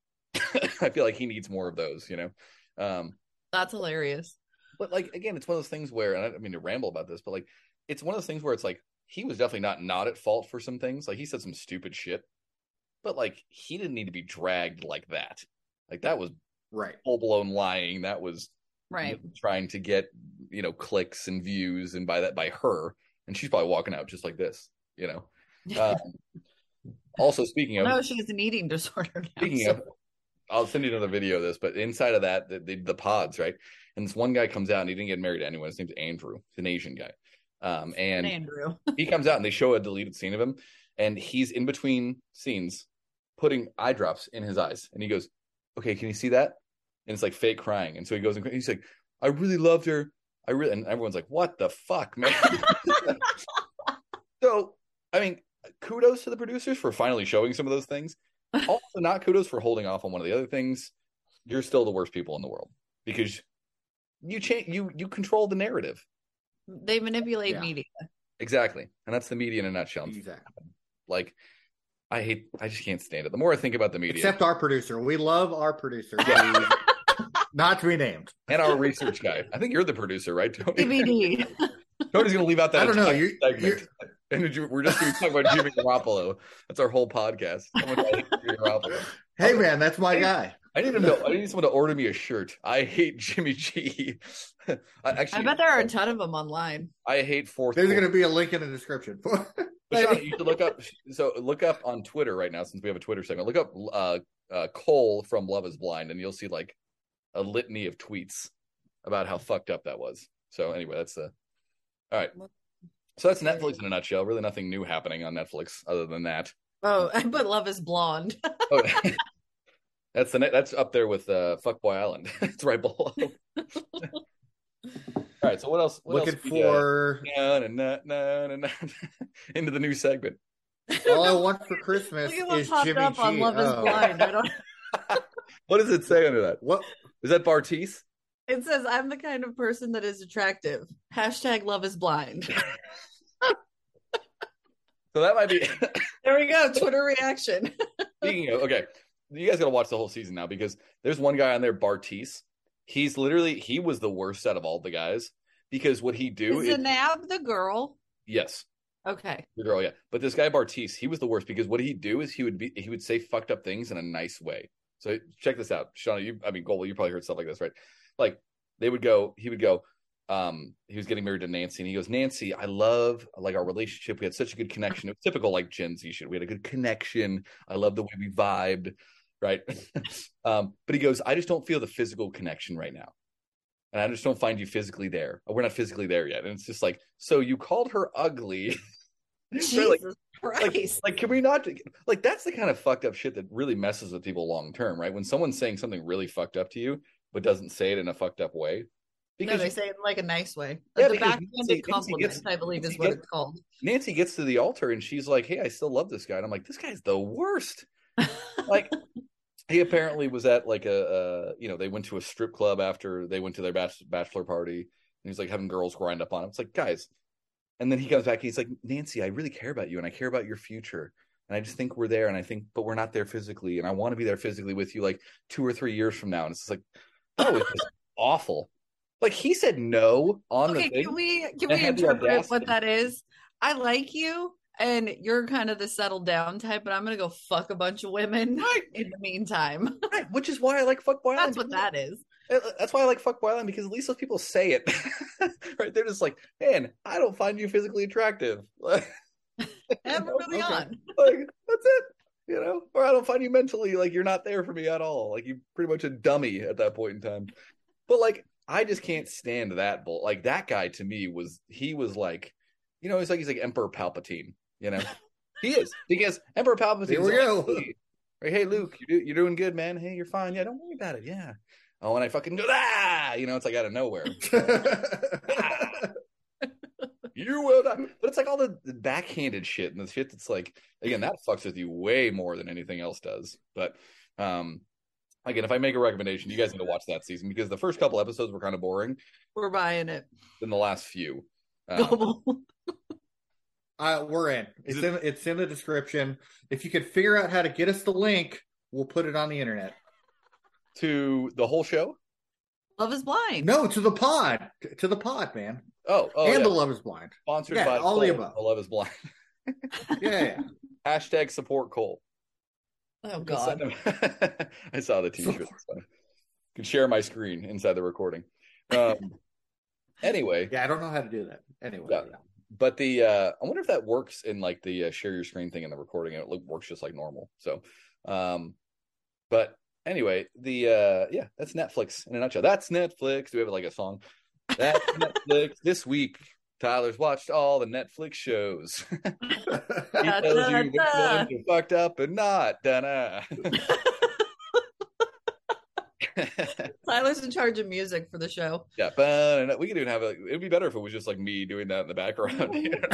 I feel like he needs more of those, you know? Um, That's hilarious. But like, again, it's one of those things where, and I don't mean to ramble about this, but like, it's one of those things where it's like, he was definitely not not at fault for some things. Like he said some stupid shit, but like he didn't need to be dragged like that. Like that was right. full blown lying. That was right. you know, trying to get, you know, clicks and views and by that by her. And she's probably walking out just like this, you know? Um, also speaking of, no, she has an eating disorder. Now, speaking so. of, I'll send you another video of this, but inside of that, the, the, the pods, right. And this one guy comes out and he didn't get married to anyone. His name's Andrew. He's an Asian guy. Um, and Andrew. He comes out and they show a deleted scene of him and he's in between scenes putting eye drops in his eyes. And he goes, okay, can you see that? And it's like fake crying. And so he goes and he's like, I really loved her. I really, and everyone's like, what the fuck, man? So, I mean, kudos to the producers for finally showing some of those things. Also not kudos for holding off on one of the other things. You're still the worst people in the world because you change, you, you control the narrative. They manipulate yeah. media. Exactly. And that's the media in a nutshell. Exactly. Like, I hate, I just can't stand it. The more I think about the media. Except our producer. We love our producer. Yeah. Not to be named. And our research guy. I think you're the producer, right, Tony? D V D. Tony's going to leave out that. I don't know. You're, you're, And we're just going to talk about Jimmy Garoppolo. That's our whole podcast. Hey, man, that's my guy. I need, I need him to, I need someone to order me a shirt. I hate Jimmy G. I, actually, I bet there are a ton of them online. I hate fourth. There's going to be a link in the description. Sean, you should look up. So look up on Twitter right now, since we have a Twitter segment. Look up uh, uh, Cole from Love is Blind, and you'll see like a litany of tweets about how fucked up that was. So anyway, that's the. All right. So that's Netflix in a nutshell. Really nothing new happening on Netflix other than that. Oh, I put Love is Blonde. Oh, that's the that's up there with uh, Fuckboy Island. It's right below. All right, so what else? What Looking else for... Na, na, na, na, na. Into the new segment. All I want for Christmas is Jimmy G. On Love oh. is Blind. I don't... What does it say under that? What is that, Bartise? It says, I'm the kind of person that is attractive. Hashtag Love is Blind. So that might be... There we go. Twitter reaction. Speaking of, okay. You guys got to watch the whole season now, because there's one guy on there, Bartise. He's literally... He was the worst out of all the guys, because what he do... Is Zanab the girl? Yes. Okay. The girl, yeah. But this guy, Bartise, he was the worst, because what he'd do is he would be he would say fucked up things in a nice way. So check this out. Shauna, you... I mean, Cole, you probably heard stuff like this, right? Like, they would go, he would go, um, he was getting married to Nancy, and he goes, Nancy, I love, like, our relationship. We had such a good connection. It was typical, like, Gen Z shit. We had a good connection. I love the way we vibed, right? um, but he goes, I just don't feel the physical connection right now. And I just don't find you physically there. We're not physically there yet. And it's just like, so you called her ugly. Jesus like, Christ. Like, like, can we not, like, that's the kind of fucked up shit that really messes with people long term, right? When someone's saying something really fucked up to you, but doesn't say it in a fucked up way. Because no, they say it in like a nice way. Like yeah, the backhanded compliment, I believe, Nancy is what gets, it's called. Nancy gets to the altar and she's like, hey, I still love this guy. And I'm like, this guy's the worst. Like, he apparently was at like a, uh, you know, they went to a strip club after they went to their bachelor party. And he's like having girls grind up on him. It's like, guys. And then he comes back and he's like, Nancy, I really care about you. And I care about your future. And I just think we're there. And I think, but we're not there physically. And I want to be there physically with you like two or three years from now. And it's like, that was just awful. Like, he said no on okay, the thing. Can we, can we interpret what that is? I like you, and you're kind of the settled down type, but I'm going to go fuck a bunch of women right. in the meantime. Right, which is why I like Fuckboy Island. That's what that is. That's why I like Fuckboy Island, because at least those people say it. Right? They're just like, man, I don't find you physically attractive. And we're really on. Like, that's it. You know, or I don't find you mentally, like, you're not there for me at all. Like, you're pretty much a dummy at that point in time. But, like, I just can't stand that bull. Like, that guy to me was, he was like, you know, he's like, he's like Emperor Palpatine, you know? He is. Because Emperor Palpatine. Here we go. Like, hey, Luke, you do, you're doing good, man. Hey, you're fine. Yeah, don't worry about it. Yeah. Oh, and I fucking go, ah, you know, it's like out of nowhere. You will not. But it's like all the, the backhanded shit and the shit that's like, again, that fucks with you way more than anything else does. But um, again, if I make a recommendation, you guys need to watch that season, because the first couple episodes were kind of boring. We're buying it. Then the last few. Um, uh, we're in. It's in. It's in the description. If you could figure out how to get us the link, we'll put it on the internet. To the whole show? Love is Blind. No, to the pod. To the pod, man. Oh, oh, and yeah. The Love is Blind. Sponsored yeah, by all Cole, the above. The Love is Blind. Yeah. Hashtag support Cole. Oh, God. I saw the t-shirt. I could share my screen inside the recording. Um, anyway. Yeah, I don't know how to do that. Anyway. Yeah. Yeah. But the, uh, I wonder if that works in like the uh, share your screen thing in the recording, and it works just like normal. So, um, but anyway, the, uh, yeah, that's Netflix in a nutshell. That's Netflix. Do we have like a song? That's Netflix. This week, Tyler's watched all the Netflix shows. He tells you which ones are fucked up and not. Tyler's in charge of music for the show. Yeah, but we could even have a, it'd be better if it was just like me doing that in the background. You know?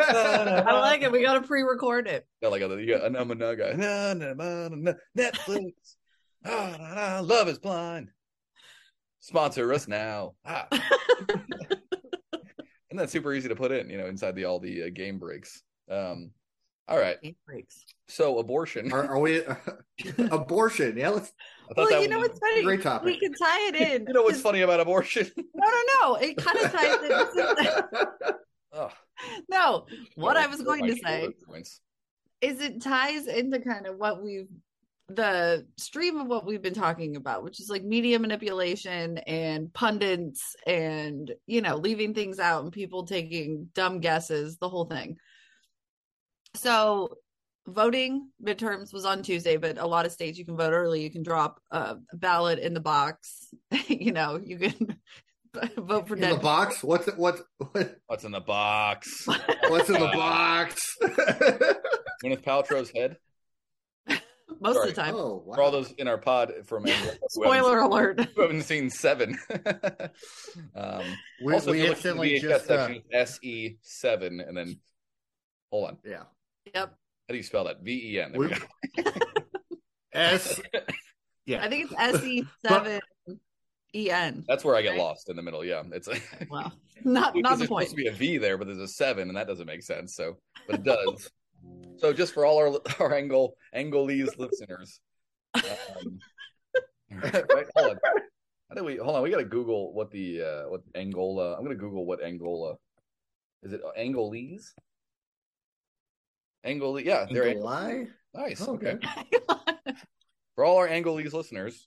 I like it. We got to pre-record it. Yeah, like other, you got a number no guy. No, no, no, no. Netflix. Oh, no, no. Love is Blind. Sponsor us now. Ah. And that's super easy to put in, you know, inside the all the uh, game breaks. Um, all right. Game breaks. So abortion. Are, are we uh, abortion? Yeah. Let's, I well, that you know what's funny? Great topic. We can tie it in. You know what's funny about abortion? No, no, no. It kind of ties in. Oh. No, what I was going to say is it ties into kind of what we've, the stream of what we've been talking about, which is like media manipulation and pundits and, you know, leaving things out and people taking dumb guesses, the whole thing. So voting midterms was on Tuesday, but a lot of states you can vote early. You can drop a ballot in the box. You know, you can vote for in dead. The box. What's what's what? What's in the box? What's in the box? Gwyneth Paltrow's head. Most Sorry. Of the time. Oh, wow. For all those in our pod from spoiler alert, who haven't seen Seven. um, we also, we instantly just uh, S E seven and then hold on. Yeah. Yep. How do you spell that? V E N. There we, we go. S. Yeah. I think it's S E seven E N. That's where I get right? lost in the middle. Yeah, it's like, well, not not the point. There's supposed to be a V there, but there's a seven, and that doesn't make sense. So, but it does. So just for all our our Angol, Angolese listeners, um, right, hold on. I think we hold on. We got to Google what the uh, what Angola. I'm gonna Google what Angola. Is it Angolese? Angolese. Yeah, they're Angolese. Nice. Oh, okay. For all our Angolese listeners,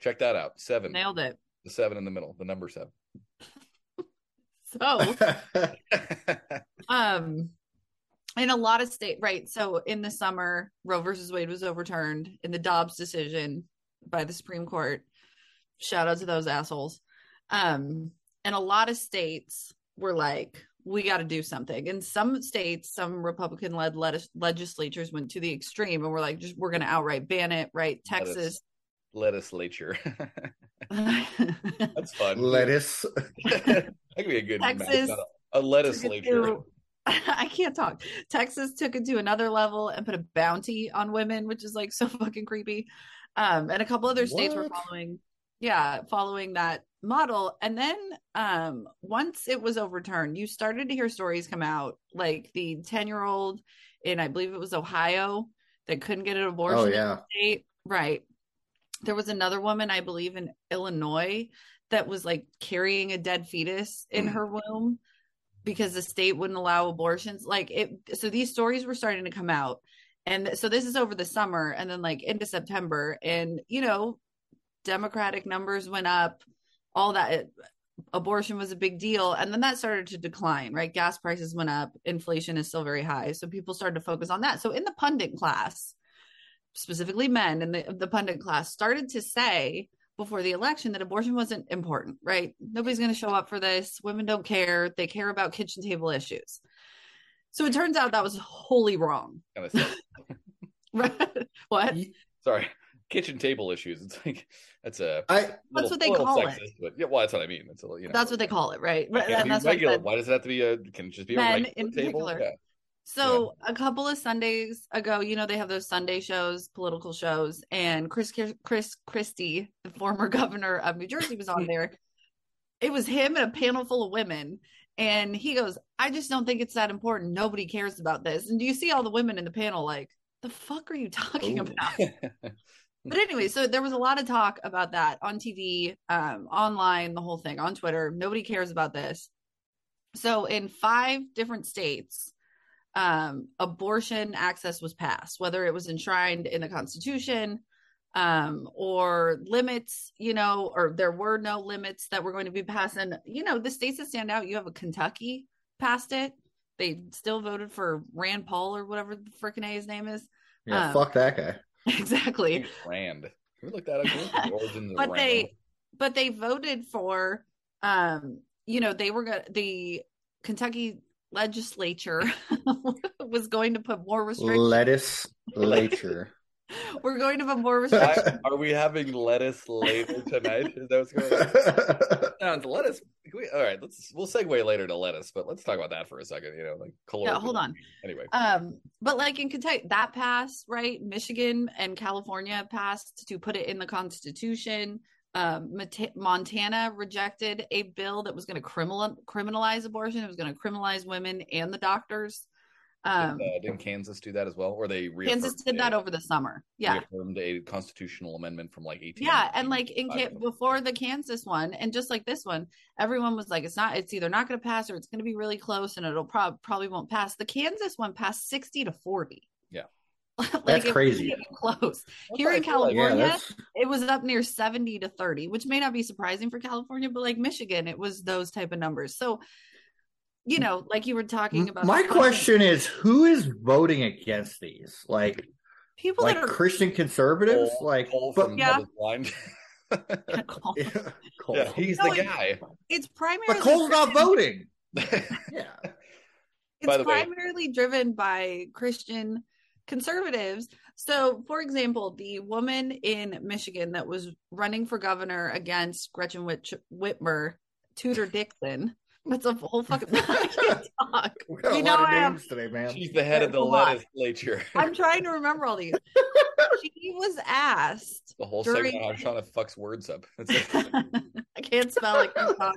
check that out. Seven. Nailed it. The seven in the middle. The number seven. So, um. in a lot of state, right. So in the summer, Roe versus Wade was overturned in the Dobbs decision by the Supreme Court. Shout out to those assholes. Um, and a lot of states were like, we got to do something. And some states, some Republican led legislatures went to the extreme and were like, just, we're going to outright ban it. Right. Texas. Legislature. That's fun. Lettuce. That could be a good Texas. A legislature. I can't talk. Texas took it to another level and put a bounty on women, which is like so fucking creepy. Um, and a couple other states what? were following, yeah, following that model. And then um, once it was overturned, you started to hear stories come out, like the ten-year-old in, I believe it was Ohio, that couldn't get an abortion. Oh, yeah. In the state. Right. There was another woman, I believe, in Illinois that was like carrying a dead fetus in her womb, because the state wouldn't allow abortions. Like it, so these stories were starting to come out. And so this is over the summer and then like into September, and, you know, Democratic numbers went up, all that. It, abortion was a big deal. And then that started to decline, right? Gas prices went up. Inflation is still very high. So people started to focus on that. So in the pundit class, specifically men in the, the pundit class, started to say before the election that abortion wasn't important, right? Nobody's going to show up for this. Women don't care. They care about kitchen table issues. So it turns out that was wholly wrong. What? Sorry. Kitchen table issues. It's like, that's a, I, little, that's what they call sexist, it. But yeah, well, that's what I mean. It's a, you know, that's what they call it, right? It and that's regular. Why does it have to be a, can it just be men a regular in table? Yeah. So yeah. A couple of Sundays ago, you know, they have those Sunday shows, political shows, and Chris Chris Christie, the former governor of New Jersey, was on there. It was him and a panel full of women. And he goes, I just don't think it's that important. Nobody cares about this. And do you see all the women in the panel like, the fuck are you talking Ooh. About? But anyway, so there was a lot of talk about that on T V, um, online, the whole thing, on Twitter. Nobody cares about this. So in five different states, um abortion access was passed, whether it was enshrined in the Constitution um or limits, you know, or there were no limits that were going to be passed. And, you know, the states that stand out, you have a Kentucky passed it. They still voted for Rand Paul or whatever the frickin' his name is. Yeah, um, fuck that guy. Exactly. Rand. Can we look that up? The but Rand. they but they voted for um you know, they were gonna the Kentucky legislature was going to put more restrictions. Lettuce later. We're going to put more restrictions. Are we having lettuce later tonight? Is that what's going on? Sounds lettuce. We, all right, let's we'll segue later to lettuce, but let's talk about that for a second. You know, like caloric. Yeah, hold on. Anyway, um, but like in Kentucky, that passed, right? Michigan and California passed to put it in the Constitution. Um, Montana rejected a bill that was going to criminal criminalize abortion. It was going to criminalize women and the doctors. Um, did, uh, didn't Kansas do that as well? Or they reaffirmed Kansas did that over the summer. Yeah. Reaffirmed a constitutional amendment from like eighteen. Yeah. And like in Ca- before the Kansas one, and just like this one, everyone was like, it's not, it's either not going to pass or it's going to be really close and it'll pro- probably won't pass. The Kansas one passed sixty to forty. Yeah. Like, that's crazy. Close. Here in California, yeah, it was up near seventy to thirty, which may not be surprising for California, but like Michigan, it was those type of numbers. So, you know, like you were talking about. My question is, who is voting against these? Like people like that are Christian conservatives, Cole, like Cole but, yeah. Cole. Yeah, Cole. Yeah, he's no, the guy. It's, it's primarily, but Cole's not voting. Yeah, it's primarily way. driven by Christian conservatives. So, for example, the woman in Michigan that was running for governor against Gretchen Whit- Whitmer, Tudor Dixon. That's a whole fucking I can't talk. We got you a know lot of names today, man. She's the head There's of the legislature. I'm trying to remember all these. She was asked the whole during... segment on Shauna fucks words up. That's I can't spell like talk.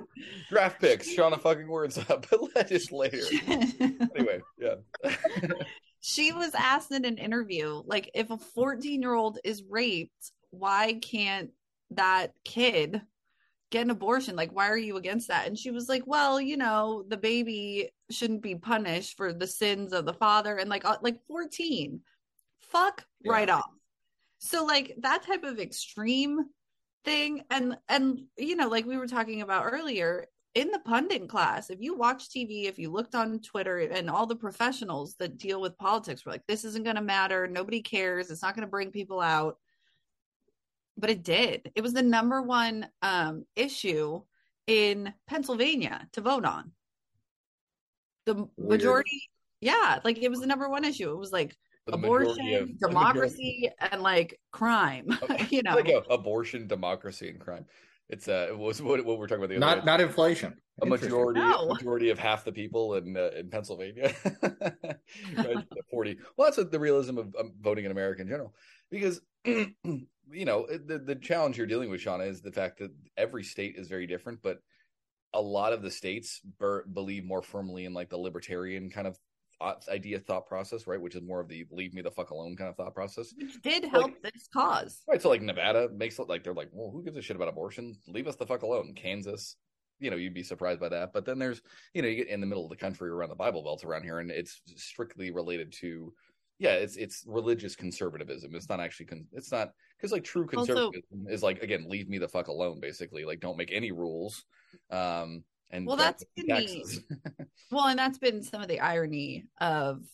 Draft picks. Shauna fucking words up. Legislator. Anyway, yeah. She was asked in an interview, like, if a fourteen-year-old is raped, why can't that kid get an abortion? Like, why are you against that? And she was like, well, you know, the baby shouldn't be punished for the sins of the father. And like, like fourteen, fuck yeah. Right off. So like that type of extreme thing. And, and, you know, like we were talking about earlier in the pundit class, if you watch T V, if you looked on Twitter and all the professionals that deal with politics were like, this isn't going to matter. Nobody cares. It's not going to bring people out. But it did. It was the number one um, issue in Pennsylvania to vote on. The Weird. majority, yeah, like it was the number one issue. It was like the abortion, of, democracy, and like crime. Okay. You know, like a, abortion, democracy, and crime. It's uh, it was what, what we're talking about. The not other not inflation. A majority, no. majority of half the people in uh, in Pennsylvania, right? forty. Well, that's the realism of um, voting in America in general, because. You know, the, the challenge you're dealing with, Shauna, is the fact that every state is very different, but a lot of the states ber- believe more firmly in like the libertarian kind of idea thought process, right? Which is more of the leave me the fuck alone kind of thought process. Which did help like, this cause. Right. So like Nevada makes it like, they're like, well, who gives a shit about abortion? Leave us the fuck alone. Kansas, you know, you'd be surprised by that. But then there's, you know, you get in the middle of the country around the Bible Belt around here, and it's strictly related to Yeah, it's it's religious conservatism. It's not actually con- it's not because like true conservatism also, is like again, leave me the fuck alone, basically. Like, don't make any rules. Um, and well, that's taxes. The, well, and that's been some of the irony of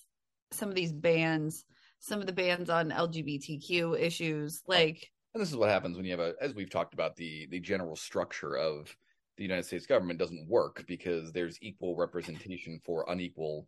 some of these bans, some of the bans on L G B T Q issues. Like, and this is what happens when you have a, as we've talked about, the the general structure of the United States government doesn't work because there's equal representation for unequal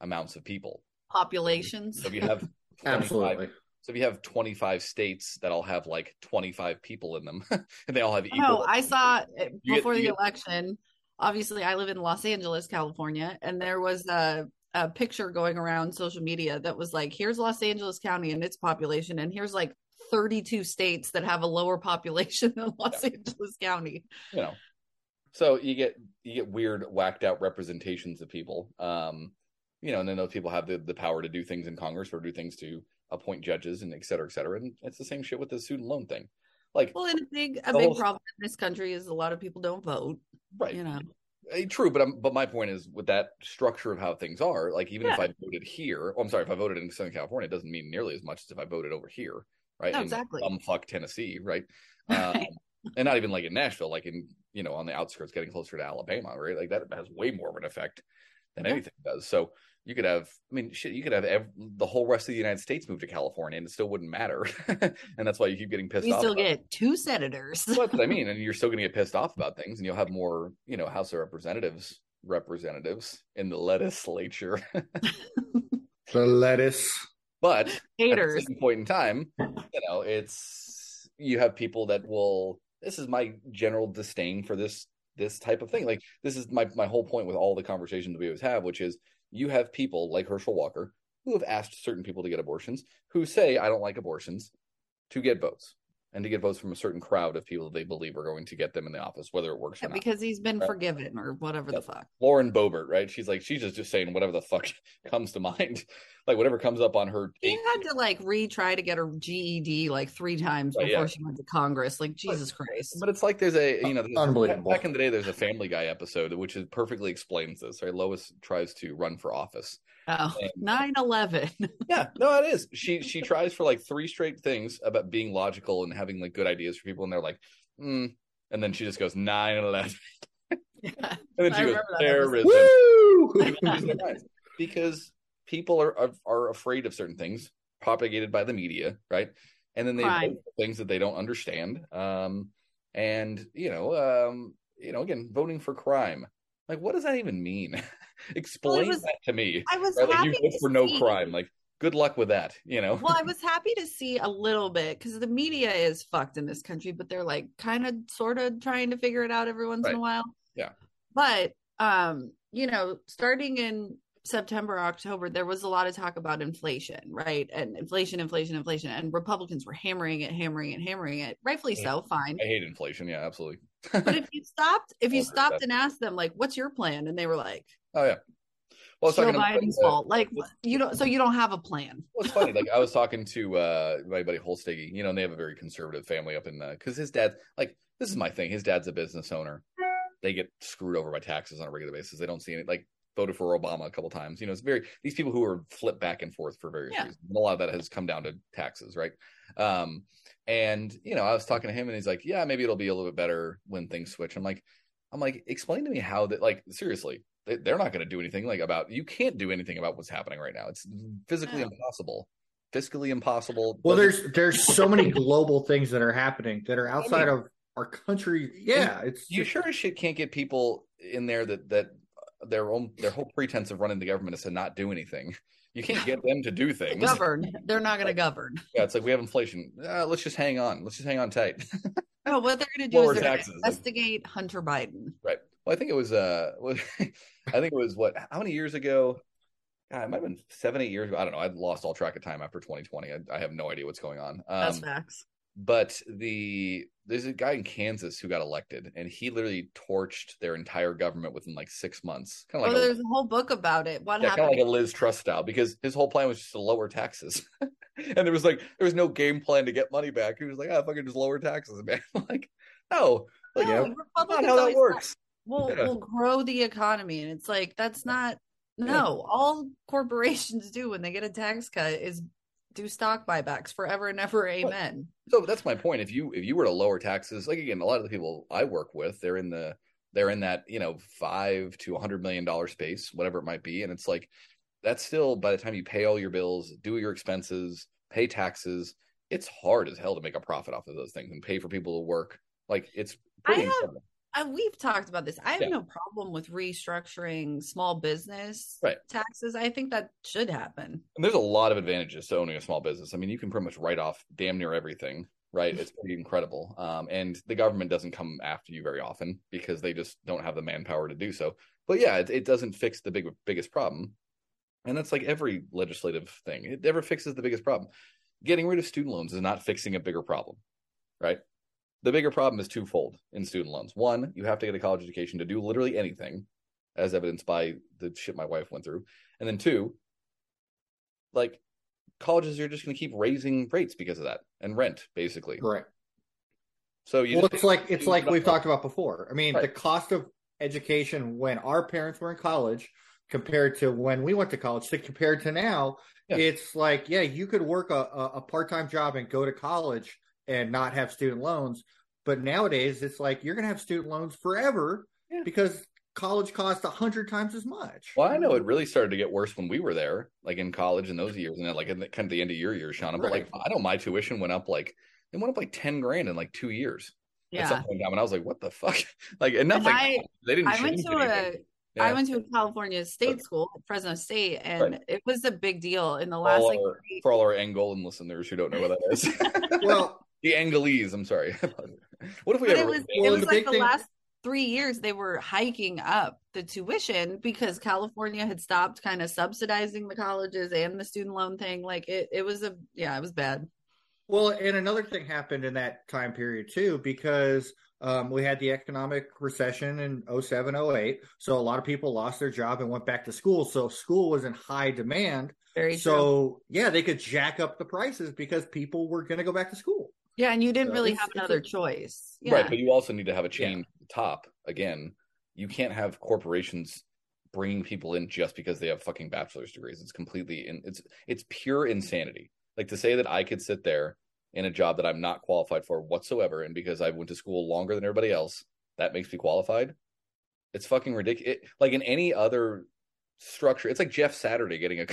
amounts of people. Populations. So if you have absolutely. So if you have twenty-five states that all have like twenty-five people in them, and they all have equal. Oh, I saw before get, the election. Get... Obviously, I live in Los Angeles, California, and there was a, a picture going around social media that was like, "Here's Los Angeles County and its population, and here's like thirty-two states that have a lower population than Los yeah. Angeles County." You know, so you get you get weird, whacked out representations of people. Um, You know, and then those people have the, the power to do things in Congress or do things to appoint judges and et cetera, et cetera. And it's the same shit with the student loan thing. Like, well, and a big a big whole... problem in this country is a lot of people don't vote. Right. You know, true. But I'm, but my point is with that structure of how things are, like even yeah. if I voted here, oh, I'm sorry, if I voted in Southern California, it doesn't mean nearly as much as if I voted over here, right? No, exactly. In bumfuck Tennessee, right? Um, and not even like in Nashville, like in you know on the outskirts, getting closer to Alabama, right? Like that has way more of an effect than yeah. anything does. So. You could have, I mean, shit, you could have ev- the whole rest of the United States move to California and it still wouldn't matter. And that's why you keep getting pissed we off. You still get it. Two senators. That's what I mean. And you're still going to get pissed off about things and you'll have more, you know, House of Representatives representatives in the legislature. The lettuce. But haters. At a certain point in time, you know, it's, you have people that will, this is my general disdain for this, this type of thing. Like, this is my, my whole point with all the conversations we always have, which is, you have people like Herschel Walker who have asked certain people to get abortions who say, I don't like abortions, to get votes. and to get votes from a certain crowd of people that they believe are going to get them in the office, whether it works yeah, or not. Because he's been right? forgiven or whatever yeah. the fuck. Lauren Boebert, right? She's like, she's just, just saying whatever the fuck comes to mind. Like whatever comes up on her. She eight- had to like retry to get her G E D like three times before oh, yeah. she went to Congress. Like Jesus but, Christ. But it's like there's a, you know, unbelievable. Back in the day, there's a Family Guy episode, which is perfectly explains this, right? Lois tries to run for office. Oh, nine eleven. Yeah, no, it is. She she tries for like three straight things about being logical and having like good ideas for people, and they're like, mm. and then she just goes nine eleven, yeah, and then she I goes terrorism. Woo! Because people are, are are afraid of certain things propagated by the media, right? And then they vote for things that they don't understand. Um, and you know, um, you know, again, voting for crime. Like, what does that even mean? Explain well, was, that to me. I was right? happy like, you vote for no see. crime. Like, good luck with that, you know? Well, I was happy to see a little bit, because the media is fucked in this country, but they're, like, kind of, sort of trying to figure it out every once right. in a while. Yeah. But, um, you know, starting in September, October, there was a lot of talk about inflation, right? And inflation, inflation, inflation. And Republicans were hammering it, hammering it, hammering it. Rightfully yeah. so, fine. I hate inflation. Yeah, absolutely. But if you stopped, if you stopped and asked them, like, what's your plan? And they were like, oh, yeah. Well, Joe Biden's fault. Like, you don't, so you don't have a plan. Well, it's funny. Like, I was talking to uh, my buddy Holsteggy, you know, and they have a very conservative family up in, because uh, his dad, like, this is my thing. His dad's a business owner. They get screwed over by taxes on a regular basis. They don't see any, like, voted for Obama a couple times. You know, it's very, these people who are flipped back and forth for various yeah. reasons. And a lot of that has come down to taxes, right? Um, and, you know, I was talking to him and he's like, yeah, maybe it'll be a little bit better when things switch. I'm like, I'm like, explain to me how that, like, seriously, they, they're not going to do anything like about, you can't do anything about what's happening right now. It's physically yeah. impossible, fiscally impossible. Well, there's, there's so many global things that are happening that are outside I mean, of our country. Yeah. You, it's you sure as shit can't get people in there that, that, their own their whole pretense of running the government is to not do anything. You can't get them to do things. Govern. They're not going to govern. Yeah, it's like we have inflation. Uh, let's just hang on. Let's just hang on tight. No, what they're going to do Lower is they're going to investigate Hunter Biden. Right. Well, I think it was uh, I think it was what? How many years ago? God, it might have been seven, eight years ago. I don't know. I've lost all track of time after twenty twenty. I, I have no idea what's going on. Um, That's facts. But the there's a guy in Kansas who got elected, and he literally torched their entire government within like six months. Kind of like oh, a, there's a whole book about it. What yeah, happened? Kind of like a Liz Truss style, because his whole plan was just to lower taxes, and there was like there was no game plan to get money back. He was like, "Ah, oh, fucking just lower taxes, man." Like, no, like, no, you know, not how that works. We'll yeah. we'll grow the economy, and it's like that's not no. Yeah. All corporations do when they get a tax cut is do stock buybacks forever and ever. Amen. So that's my point. If you if you were to lower taxes, like again, a lot of the people I work with, they're in the they're in that, you know, five to a hundred million dollar space, whatever it might be. And it's like that's still by the time you pay all your bills, do your expenses, pay taxes, it's hard as hell to make a profit off of those things and pay for people to work. Like it's pretty I have I, we've talked about this. I have yeah. no problem with restructuring small business right. taxes. I think that should happen. And there's a lot of advantages to owning a small business. I mean, you can pretty much write off damn near everything, right? It's pretty incredible. Um, and the government doesn't come after you very often because they just don't have the manpower to do so. But yeah, it, it doesn't fix the big biggest problem. And that's like every legislative thing. It never fixes the biggest problem. Getting rid of student loans is not fixing a bigger problem, right? The bigger problem is twofold in student loans. One, you have to get a college education to do literally anything, as evidenced by the shit my wife went through. And then two, like colleges are just going to keep raising rates because of that and rent, basically. Correct. So you well, it's like it's like we've talked about before. I mean, right. the cost of education when our parents were in college compared to when we went to college, so compared to now, yeah. it's like yeah, you could work a, a part-time job and go to college and not have student loans. But nowadays it's like you're gonna have student loans forever yeah. because college costs a hundred times as much. Well, I know it really started to get worse when we were there, like in college in those years, and then like in the, kind of the end of your year, Shauna. Right. But like I know my tuition went up like it went up like ten grand in like two years. Yeah. At some point in time, and I was like, what the fuck? Like and nothing. And I, they didn't I went to anything. a yeah. I went to a California state school, Fresno State, and right. it was a big deal in the last all like our, for all our Angolan listeners who don't know what that is. Well, the Angolese, I'm sorry. What if we but had it was, a well, it was the like the thing? last three years they were hiking up the tuition because California had stopped kind of subsidizing the colleges and the student loan thing. Like it, it was a yeah, it was bad. Well, and another thing happened in that time period, too, because um, we had the economic recession in oh seven, oh eight. So a lot of people lost their job and went back to school. So school was in high demand. Very so, true. Yeah, they could jack up the prices because people were going to go back to school. Yeah, and you didn't so really have another choice. Yeah. Right, but you also need to have a chain yeah. at the top. Again, you can't have corporations bringing people in just because they have fucking bachelor's degrees. It's completely in, it's it's pure insanity. Like, to say that I could sit there in a job that I'm not qualified for whatsoever, and because I went to school longer than everybody else, that makes me qualified. It's fucking ridiculous. It, like in any other structure, it's like Jeff Saturday getting a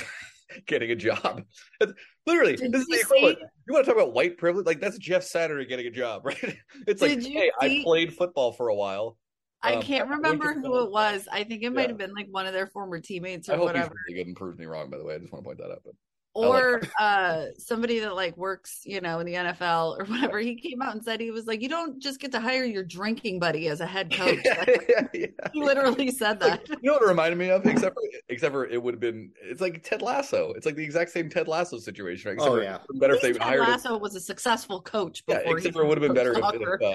getting a job. It's, literally, did this is the equivalent. See? You want to talk about white privilege? Like, that's Jeff Saturday getting a job, right? It's did like, hey, see? I played football for a while. I um, can't remember who it was. I think it yeah. might have been like one of their former teammates or I hope whatever. He's really good and proves me wrong, by the way. I just want to point that out. But. Or like uh, somebody that like works, you know, in the N F L or whatever. He came out and said, he was like, you don't just get to hire your drinking buddy as a head coach. yeah, yeah, he literally yeah. said that. Like, you know what it reminded me of? Except for, except for it would have been, it's like Ted Lasso. It's like the exact same Ted Lasso situation. Right? Except oh, yeah. Better if they Ted hired Lasso him. Was a successful coach. Before yeah, except for it would have been better if,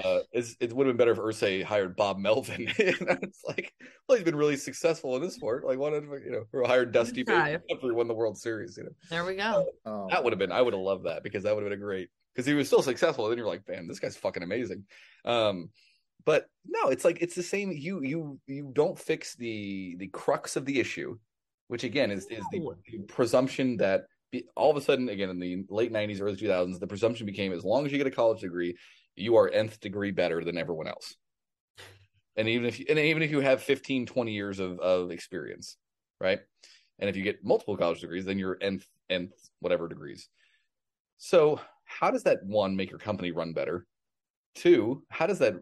uh, it would have been better if Irsay hired Bob Melvin. It's like, well, he's been really successful in this sport. Like, why not, you know, or hired Dusty Baker after he won the World Series, you know? There we go. Oh, that would have been, I would have loved that, because that would have been a great, because he was still successful. And then you're like, man, this guy's fucking amazing. Um, but no, it's like, it's the same. You, you, you don't fix the, the crux of the issue, which again is, no. is the, the presumption that be, all of a sudden, again, in the late nineties, early two thousands, the presumption became, as long as you get a college degree, you are nth degree better than everyone else. And even if you, and even if you have fifteen, twenty years of, of experience, right? And if you get multiple college degrees, then you're nth, nth whatever degrees. So how does that, one, make your company run better? Two, how does that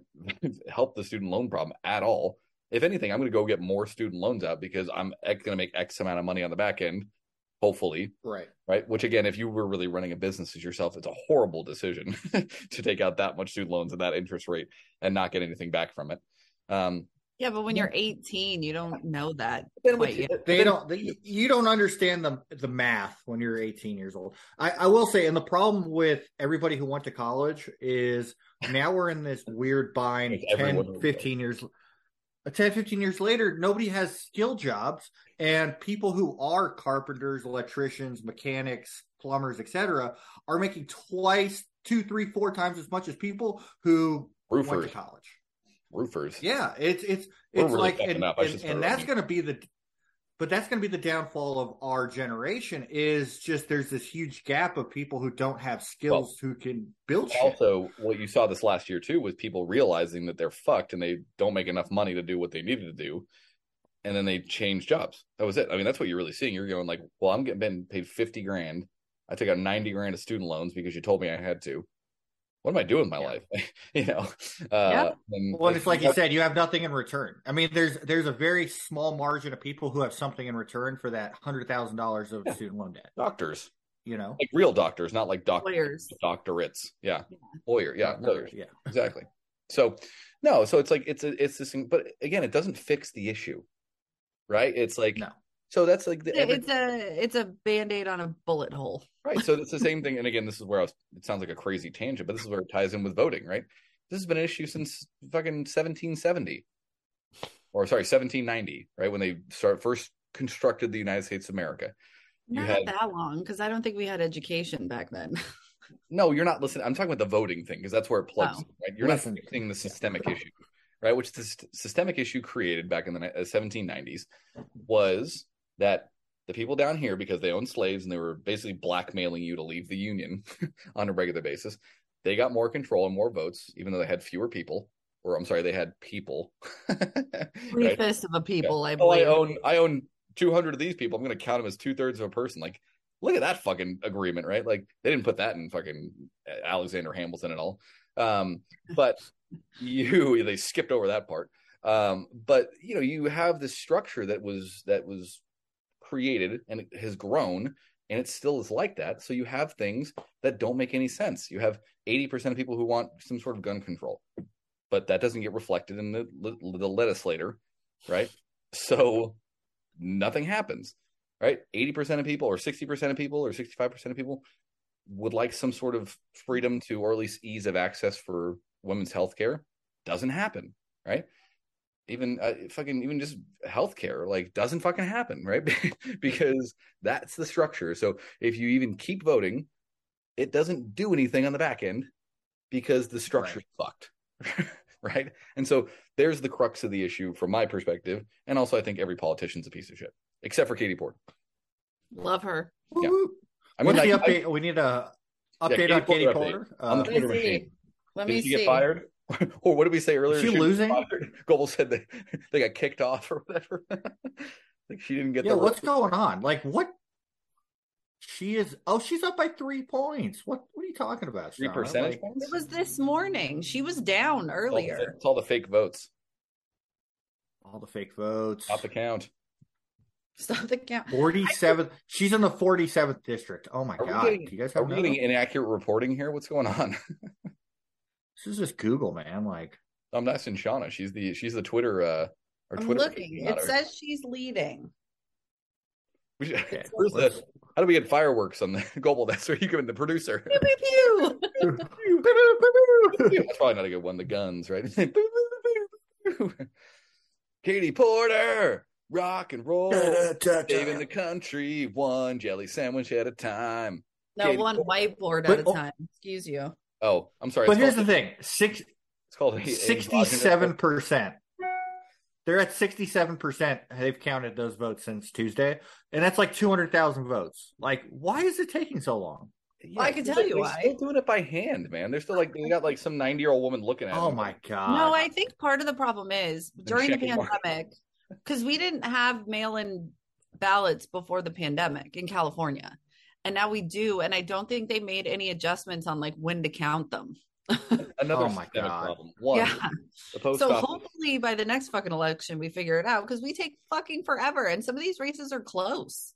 help the student loan problem at all? If anything, I'm going to go get more student loans out because I'm going to make X amount of money on the back end, hopefully. Right. Right. Which, again, if you were really running a business as yourself, it's a horrible decision to take out that much student loans at that interest rate and not get anything back from it. Um, Yeah, but when you're eighteen, you don't know that. Quite they don't. They, you don't understand the the math when you're eighteen years old. I, I will say, and the problem with everybody who went to college is now we're in this weird bind. ten, fifteen years, ten, fifteen years later, nobody has skill jobs, and people who are carpenters, electricians, mechanics, plumbers, et cetera, are making twice, two, three, four times as much as people who Roofers. went to college. Roofers. Yeah, it's it's it's We're like, and, and, and that's going to be the, but that's going to be the downfall of our generation. Is just there's this huge gap of people who don't have skills well, who can build. Also, shit. What you saw this last year too was people realizing that they're fucked and they don't make enough money to do what they needed to do, and then they change jobs. That was it. I mean, that's what you're really seeing. You're going like, well, I'm getting been paid fifty grand. I took out ninety grand of student loans because you told me I had to. What am I doing with my yeah. life? you know, uh, yeah. and, well, it's like you said, you have nothing in return. I mean, there's there's a very small margin of people who have something in return for that hundred thousand dollars of yeah. student loan debt. Doctors, you know, like real doctors, not like doctors, doctorates. Yeah. yeah, lawyer, yeah, yeah. lawyers, yeah, exactly. So, no, so it's like it's a, it's this thing, but again, it doesn't fix the issue, right? It's like no. So that's like the every- it's a it's a Band-Aid on a bullet hole, right? So it's the same thing. And again, this is where I was, it sounds like a crazy tangent, but this is where it ties in with voting, right? This has been an issue since fucking seventeen seventy, or sorry, seventeen ninety, right? When they start first constructed the United States of America. You not had, that long, because I don't think we had education back then. No, you're not listening. I'm talking about the voting thing because that's where it plugs. Oh. In, right? You're Listen. not fixing the systemic yeah. issue, right? Which the systemic issue created back in the seventeen nineties was that the people down here, because they owned slaves and they were basically blackmailing you to leave the Union on a regular basis, they got more control and more votes, even though they had fewer people. Or I'm sorry, they had people. Three-fifths right? of a people, yeah. I believe. Oh, I own, I own two hundred of these people. I'm going to count them as two-thirds of a person. Like, look at that fucking agreement, right? Like, they didn't put that in fucking Alexander Hamilton and all. Um, but you, they skipped over that part. Um, but, you know, you have this structure that was that was – created, and it has grown, and it still is like that. So you have things that don't make any sense. You have eighty percent of people who want some sort of gun control, but that doesn't get reflected in the, the legislator, right? So nothing happens, right? eighty percent of people, or sixty percent of people, or sixty-five percent of people would like some sort of freedom to, or at least ease of access for women's healthcare. Doesn't happen, right? Even uh, fucking, even just healthcare, like, doesn't fucking happen, right? Because that's the structure. So if you even keep voting, it doesn't do anything on the back end because the structure's fucked, right? And so there's the crux of the issue from my perspective. And also, I think every politician's a piece of shit, except for Katie Porter. Love her. Yeah. I mean, like, update? I, we need a update yeah, on Katie Porter. Porter. Uh, on the Twitter machine. Let me see. Did she get fired? Or what did we say earlier? Is she, she losing? Goble said they, they got kicked off or whatever. Like, she didn't get. Yeah, the what's going on? Like, what? She is. Oh, she's up by three points. What? What are you talking about? Three percentage like, points. It was this morning. She was down earlier. It's all, it's all the fake votes. All the fake votes. Stop the count. Stop the count. forty-seventh. She's in the forty-seventh district. Oh my are god! Getting, you guys have are we getting inaccurate reporting here? What's going on? This is just Google, man. Like, I'm not in Shauna. She's the she's the Twitter. Uh, or I'm Twitter looking. It says her. She's leading. We should, okay. Where's the, how do we get fireworks on the Goble? That's where you go in the producer. Pew, pew, pew. Pew, pew, pew, pew. That's probably not a good one. The guns, right? Katie Porter, rock and roll, saving the country, one jelly sandwich at a time. No, Katie one Porter. Whiteboard at but, a time. Excuse you. Oh, I'm sorry. But here's the thing. Six, it's called sixty-seven percent. They're at sixty-seven percent. They've counted those votes since Tuesday. And that's like two hundred thousand votes. Like, why is it taking so long? Yeah, well, I can tell like, you why. They're still doing it by hand, man. They're still like, they got like some ninety-year-old woman looking at it. Oh, them. My God. No, I think part of the problem is during the pandemic, because we didn't have mail-in ballots before the pandemic in California. And now we do, and I don't think they made any adjustments on like when to count them. Another oh my God. Problem. One, yeah. The post so office. Hopefully by the next fucking election we figure it out because we take fucking forever, and some of these races are close.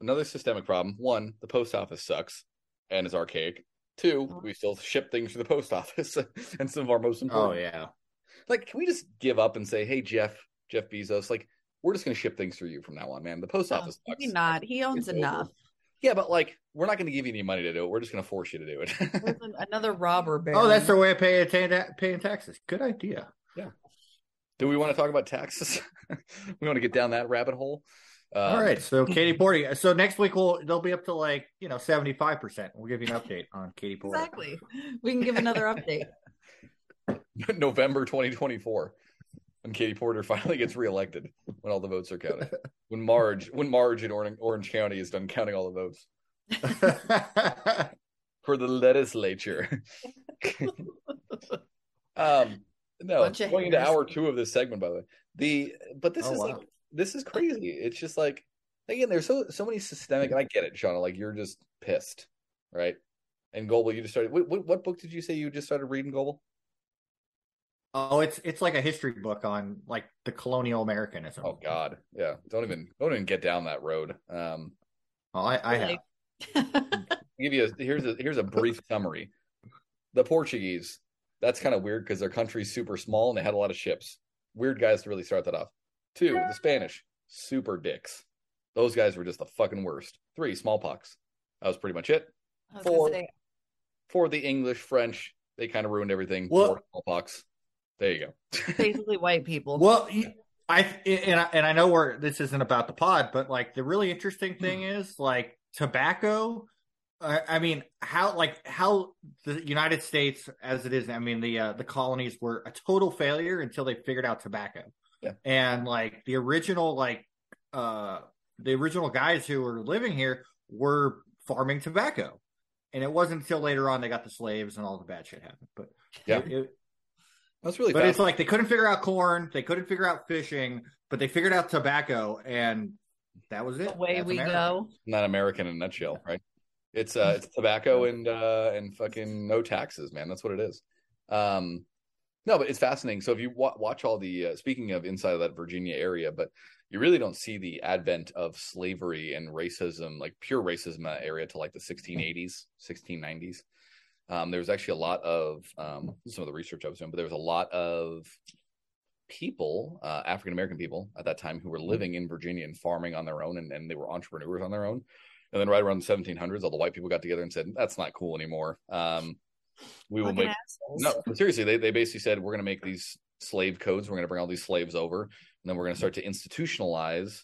Another systemic problem. One, the post office sucks and is archaic. Two, oh. We still ship things to the post office, and some of our most important. Oh yeah. Like, can we just give up and say, hey, Jeff, Jeff Bezos, like, we're just going to ship things through you from now on, man. The post no, office sucks. Maybe not. He owns it's enough. Over. Yeah, but like, we're not going to give you any money to do it. We're just going to force you to do it. Another robber baron. Oh, that's their way of paying, paying taxes. Good idea. Yeah. Do we want to talk about taxes? We want to get down that rabbit hole. Uh, All right. So Katie Porter. So next week we'll they'll be up to like you know seventy-five percent. We'll give you an update on Katie Porter. Exactly. We can give another update. November twenty twenty-four. When Katie Porter finally gets reelected, when all the votes are counted, when Marge, when Marge in Orange County is done counting all the votes for the legislature. um, no, going into hour two of this segment, by the way. The but this oh, is wow. like this is crazy. It's just like again, there's so so many systemic, and I get it, Shauna. Like you're just pissed, right? And Goble, you just started. What what book did you say you just started reading, Goble? Oh, it's it's like a history book on like the colonial Americanism. Oh God, yeah. Don't even don't even get down that road. Um, well, I, I have. Give you a, here's a here's a brief summary. The Portuguese. That's kind of weird because their country's super small and they had a lot of ships. Weird guys to really start that off. Two, the Spanish, super dicks. Those guys were just the fucking worst. Three, smallpox. That was pretty much it. Four, say... for the English, French, they kind of ruined everything. Well, Four, smallpox. There you go. Basically white people. Well, I and I, and I know we're this isn't about the pod, but like the really interesting thing mm. is like tobacco. Uh, I mean, how like how the United States as it is. I mean, the uh, the colonies were a total failure until they figured out tobacco. Yeah. And like the original like uh, the original guys who were living here were farming tobacco, and it wasn't until later on they got the slaves and all the bad shit happened. But yeah. It, it, That's really but it's like they couldn't figure out corn, they couldn't figure out fishing, but they figured out tobacco, and that was it. The way That's we American. Go. Not American in a nutshell, right? It's uh, it's tobacco and uh, and fucking no taxes, man. That's what it is. Um, no, but it's fascinating. So if you wa- watch all the uh, speaking of inside of that Virginia area, but you really don't see the advent of slavery and racism, like pure racism in that area, till like the sixteen eighties, sixteen nineties. Um, there was actually a lot of um, some of the research I was doing, but there was a lot of people, uh, African American people at that time, who were living in Virginia and farming on their own, and, and they were entrepreneurs on their own. And then right around the seventeen hundreds, all the white people got together and said, that's not cool anymore. Um, we will make – no, seriously, they, they basically said, we're going to make these slave codes. We're going to bring all these slaves over, and then we're going to start to institutionalize.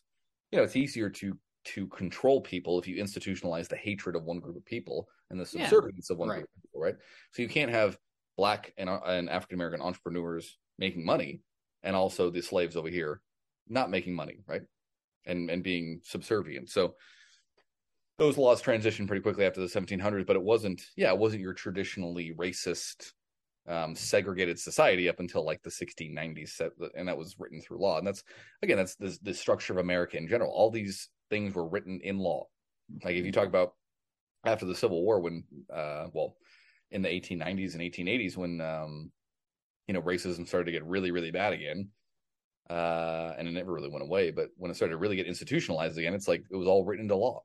You know, it's easier to to control people if you institutionalize the hatred of one group of people and the subservience yeah, of one right. group of people, right? So you can't have Black and, and African-American entrepreneurs making money and also the slaves over here not making money, right? And and being subservient. So those laws transitioned pretty quickly after the seventeen hundreds, but it wasn't, yeah, it wasn't your traditionally racist, um, segregated society up until like the sixteen nineties, and that was written through law. And that's, again, that's the, the structure of America in general. All these things were written in law. Like if you talk about after the Civil War when, uh, well, in the eighteen nineties and eighteen eighties when, um, you know, racism started to get really, really bad again. Uh, and it never really went away, but when it started to really get institutionalized again, it's like it was all written into law.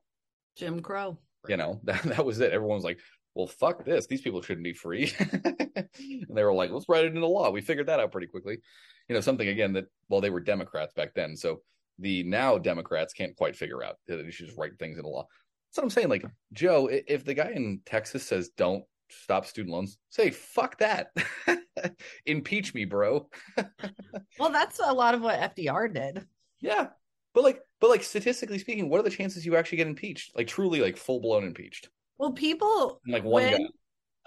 Jim Crow. You know, that, that was it. Everyone was like, well, fuck this. These people shouldn't be free. And they were like, let's write it into law. We figured that out pretty quickly. You know, something, again, that, well, they were Democrats back then. So the now Democrats can't quite figure out that you should just write things into law. That's what I'm saying. Like, Joe, if the guy in Texas says don't stop student loans, say fuck that. Impeach me, bro. Well, that's a lot of what F D R did. Yeah, but like but like statistically speaking, what are the chances you actually get impeached, like truly, like full-blown impeached? Well, people, and like one when, guy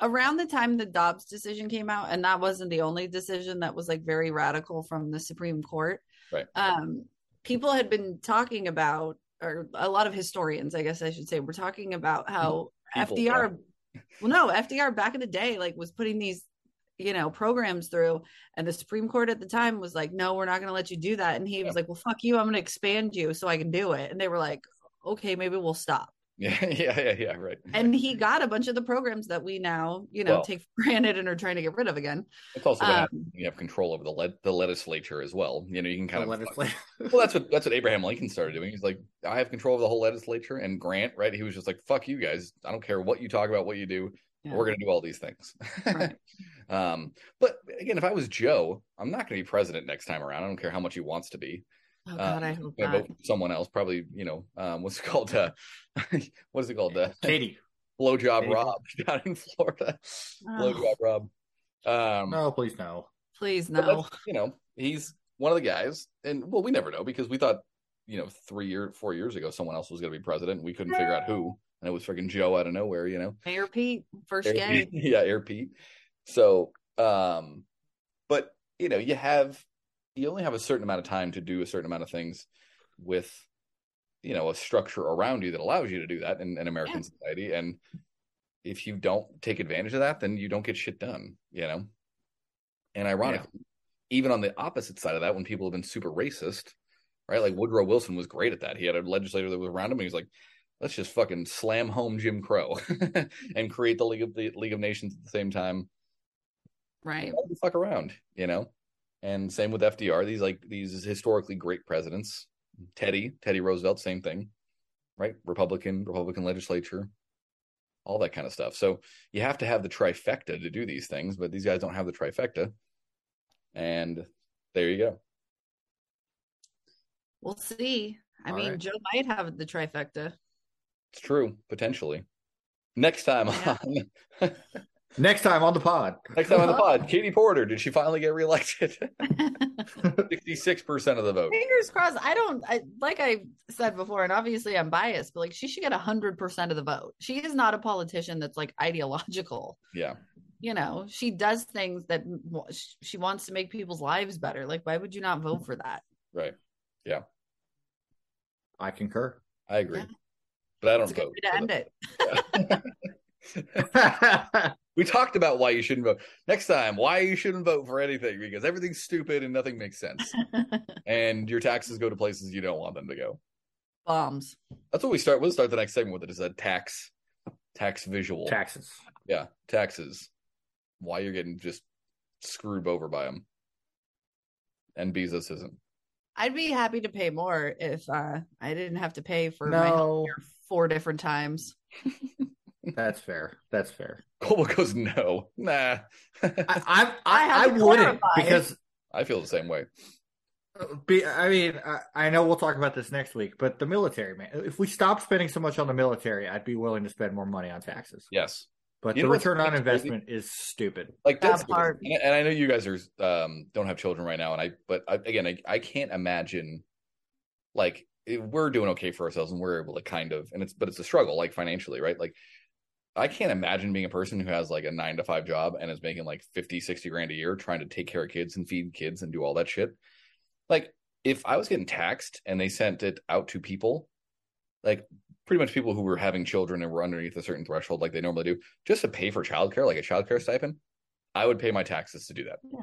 around the time the Dobbs decision came out, and that wasn't the only decision that was like very radical from the Supreme Court, right? Um people had been talking about, or a lot of historians, I guess I should say, were talking about how people, F D R yeah. Well, no, F D R back in the day, like, was putting these, you know, programs through, and the Supreme Court at the time was like, no, we're not going to let you do that. And he yeah. was like, well, fuck you. I'm going to expand you so I can do it. And they were like, okay, maybe we'll stop. Yeah, yeah, yeah, yeah, right. And he got a bunch of the programs that we now, you know, well, take for granted and are trying to get rid of again. It's also um, happened. You have control over the le- the legislature as well. You know, you can kind of legisl- well, that's what that's what Abraham Lincoln started doing. He's like, I have control of the whole legislature. And Grant, right? He was just like, fuck you guys. I don't care what you talk about, what you do. Yeah. We're going to do all these things. Right. um, but again, if I was Joe, I'm not going to be president next time around. I don't care how much he wants to be. Oh God, um, I hope not. Someone else, probably, you know, um, what's it called? Uh, what is it called? Uh, Katie. Blowjob Katie. Rob down in Florida. Oh. Blowjob Rob. Um, no, please no. Please no. You know, he's one of the guys, and well, we never know, because we thought, you know, three year, four years ago, someone else was going to be president. And we couldn't figure out who, and it was freaking Joe out of nowhere. You know, Air Pete, first Air game. Pete. Yeah, Air Pete. So, um, but you know, you have. You only have a certain amount of time to do a certain amount of things with, you know, a structure around you that allows you to do that in, in American yeah. society. And if you don't take advantage of that, then you don't get shit done, you know? And ironically, yeah. even on the opposite side of that, when people have been super racist, right? Like Woodrow Wilson was great at that. He had a legislator that was around him, and he was like, let's just fucking slam home Jim Crow and create the League of the League of Nations at the same time. Right. Don't fuck around, you know? And same with F D R, these like these historically great presidents, Teddy, Teddy Roosevelt, same thing, right? Republican, Republican legislature, all that kind of stuff. So you have to have the trifecta to do these things, but these guys don't have the trifecta. And there you go. We'll see. I all mean, right. Joe might have the trifecta. It's true, potentially. Next time yeah. on. Next time on the pod. Next time on the pod. Katie Porter, did she finally get reelected? sixty-six percent of the vote. Fingers crossed. I don't, I, like I said before, and obviously I'm biased, but like she should get one hundred percent of the vote. She is not a politician that's like ideological. Yeah. You know, she does things that she wants to make people's lives better. Like, why would you not vote for that? Right. Yeah. I concur. I agree. Yeah. But I don't vote. That's a good way to end it. We talked about why you shouldn't vote. Next time, why you shouldn't vote for anything, because everything's stupid and nothing makes sense. And your taxes go to places you don't want them to go. Bombs. That's what we start. We'll start the next segment with it. It's a tax, tax visual. Taxes. Yeah, taxes. Why you're getting just screwed over by them. And Bezos isn't. I'd be happy to pay more if uh, I didn't have to pay for no. my healthcare four different times. That's fair. That's fair. Cole goes, no, nah. I I, I, I wouldn't, because I feel the same way. Be, I mean, I, I know we'll talk about this next week, but the military, man. If we stop spending so much on the military, I'd be willing to spend more money on taxes. Yes. But you the return on investment crazy? Is stupid. Like that's hard. And, and I know you guys are um, don't have children right now, and I. But I, again, I, I can't imagine. Like we're doing okay for ourselves, and we're able to kind of, and it's but it's a struggle, like financially, right? Like I can't imagine being a person who has like a nine to five job and is making like fifty, sixty grand a year, trying to take care of kids and feed kids and do all that shit. Like if I was getting taxed and they sent it out to people, like. Pretty much people who were having children and were underneath a certain threshold like they normally do, just to pay for childcare, like a childcare stipend, I would pay my taxes to do that. Yeah.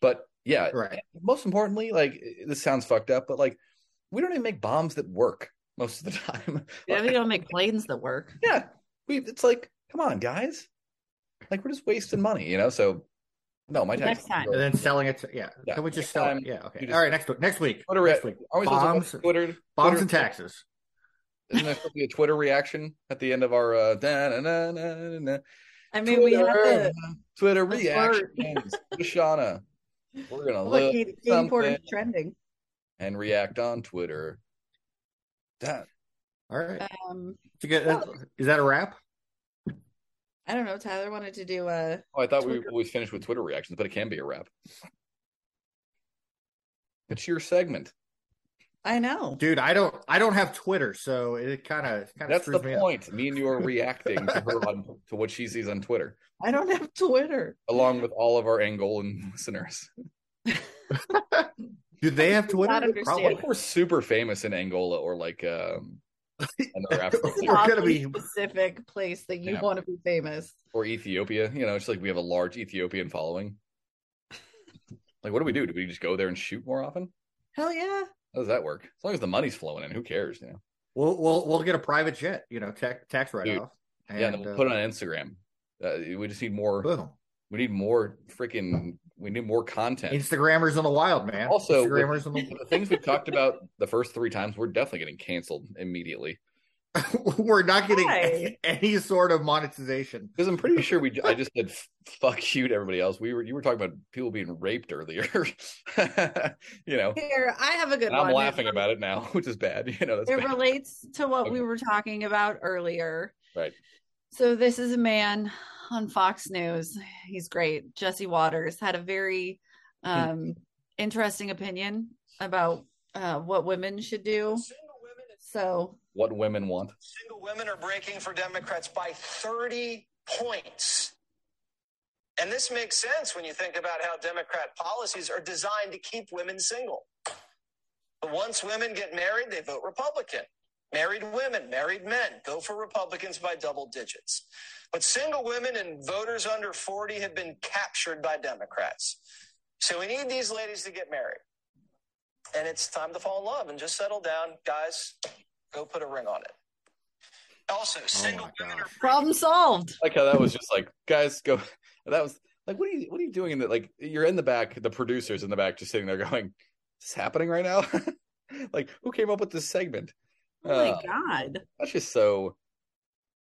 But yeah, right. Most importantly, like this sounds fucked up, but like we don't even make bombs that work most of the time. Yeah, like, we don't make planes that work. Yeah. We it's like, come on, guys. Like we're just wasting money, you know? So no, my tax time. And then selling it to, yeah. yeah. Can we just next sell time, it? Yeah. Okay. Just, all right. Next week. Next week. Twitter, next week. Are we bombs, to Twitter, bombs Twitter, and taxes. Isn't that supposed to be a Twitter reaction at the end of our? Uh, da, na, na, na, na. I mean, Twitter, we have a, Twitter reactions. Shauna, we're gonna look, look Katie, Katie Porter trending and react on Twitter. That all right? Um, get, well, is that a wrap? I don't know. Tyler wanted to do a. Oh, I thought Twitter. We always finished with Twitter reactions, but it can be a wrap. It's your segment. I know, dude. I don't. I don't have Twitter, so it kind of kind of screws me up. That's the point. Me and you are reacting to her on, to what she sees on Twitter. I don't have Twitter, along with all of our Angolan listeners. Do they have Twitter? Probably. We're super famous in Angola, or like um, we're gonna be specific place that you yeah. want to be famous, or Ethiopia. You know, it's like we have a large Ethiopian following. Like, what do we do? Do we just go there and shoot more often? Hell yeah. How does that work? As long as the money's flowing in, who cares? You know, we'll we'll we'll get a private jet, you know, tax tax write off. And, yeah, and then we'll uh, put it on Instagram. Uh, we just need more. Boom. We need more freaking. We need more content. Instagrammers in the wild, man. Also, Instagrammers with, in the-, the things we've talked about the first three times, we're definitely getting canceled immediately. We're not getting any, any sort of monetization because I'm pretty sure we. I just said fuck you to everybody else. We were you were talking about people being raped earlier. You know, here I have a good. And one. I'm laughing about it now, which is bad. You know, that's it bad. Relates to what okay. we were talking about earlier. Right. So this is a man on Fox News. He's great. Jesse Waters had a very um, interesting opinion about uh, what women should do. So. What women want. Single women are breaking for Democrats by thirty points. And this makes sense when you think about how Democrat policies are designed to keep women single. But once women get married, they vote Republican. Married women, married men go for Republicans by double digits. But single women and voters under forty have been captured by Democrats. So we need these ladies to get married. And it's time to fall in love and just settle down, guys. Go put a ring on it. Also, single oh women are problem solved. Like how that was just like, guys, go. That was like, what are you, what are you doing in that? Like, you're in the back, the producers in the back, just sitting there going, "This is happening right now." Like, who came up with this segment? Oh my uh, god, that's just so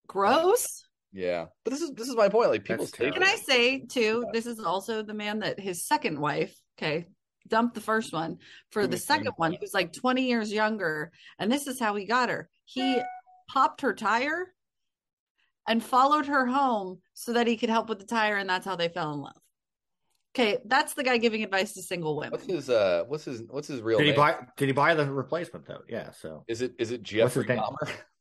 gross. Yeah, but this is this is my point. Like, people. Can I say too? Yeah. This is also the man that his second wife. Okay. Dumped the first one for the second one who's like twenty years younger, and this is how he got her. He popped her tire and followed her home so that he could help with the tire, and that's how they fell in love. Okay, that's the guy giving advice to single women. What's his uh what's his what's his real did name? He buy did he buy the replacement though? Yeah, so is it is it Jeffrey Dahmer?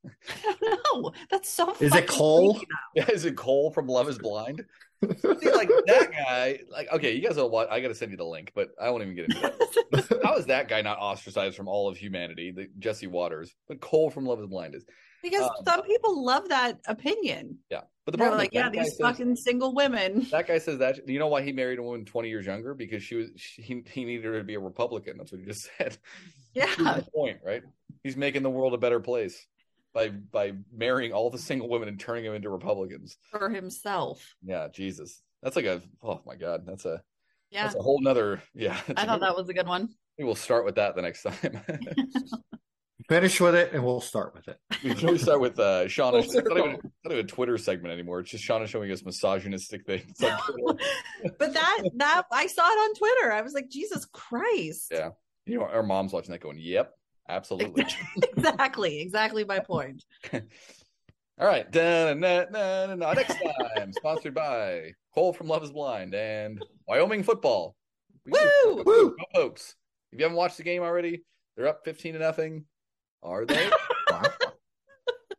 I don't know. That's so is it Cole? Yeah, is it Cole from Love is Blind? See, like that guy, like okay, you guys will watch. I gotta send you the link, but I won't even get into that. How is that guy not ostracized from all of humanity? The Jesse Waters, but Cole from Love Is Blind is because um, some people love that opinion. Yeah, but the problem, like, is yeah, these fucking says, single women. That guy says that. You know why he married a woman twenty years younger? Because she was she, he, he needed her to be a Republican. That's what he just said. Yeah, that's the point, right? He's making the world a better place. By by marrying all the single women and turning them into Republicans for himself. Yeah, Jesus, that's like a oh my God, that's a yeah, that's a whole nother yeah. I thought that was a good one. We will start with that the next time. Finish with it, and we'll start with it. We can start with uh, Shauna. It's not even, not even a Twitter segment anymore. It's just Shauna showing us misogynistic things. But that that I saw it on Twitter. I was like, Jesus Christ. Yeah. You know, our mom's watching that going, yep, absolutely. Exactly. Exactly my point. All right. Da, na, na, na, na. Next time, sponsored by Cole from Love is Blind and Wyoming football. We Woo! Woo! Go Pokes. If you haven't watched the game already, they're up fifteen to nothing. Are they?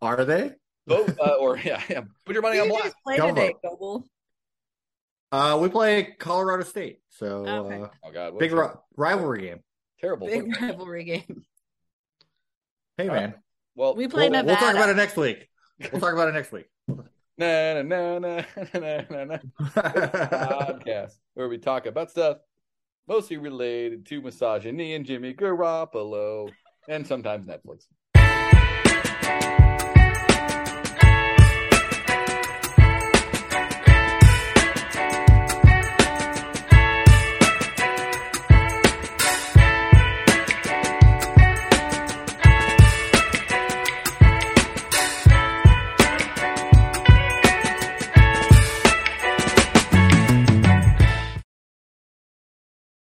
Are they? Vote, uh, or yeah, yeah, put your money Who on black. Play today, Goble? Uh, we play Colorado State. So, okay. uh, oh, God. Big ri- rivalry game. Terrible. Big football. rivalry game. Hey, man. Right. Well, we play we'll, Nevada. We'll talk about it next week. We'll talk about it next week. No, no, no, no, no, no, no. Podcast where we talk about stuff mostly related to misogyny and Jimmy Garoppolo and sometimes Netflix.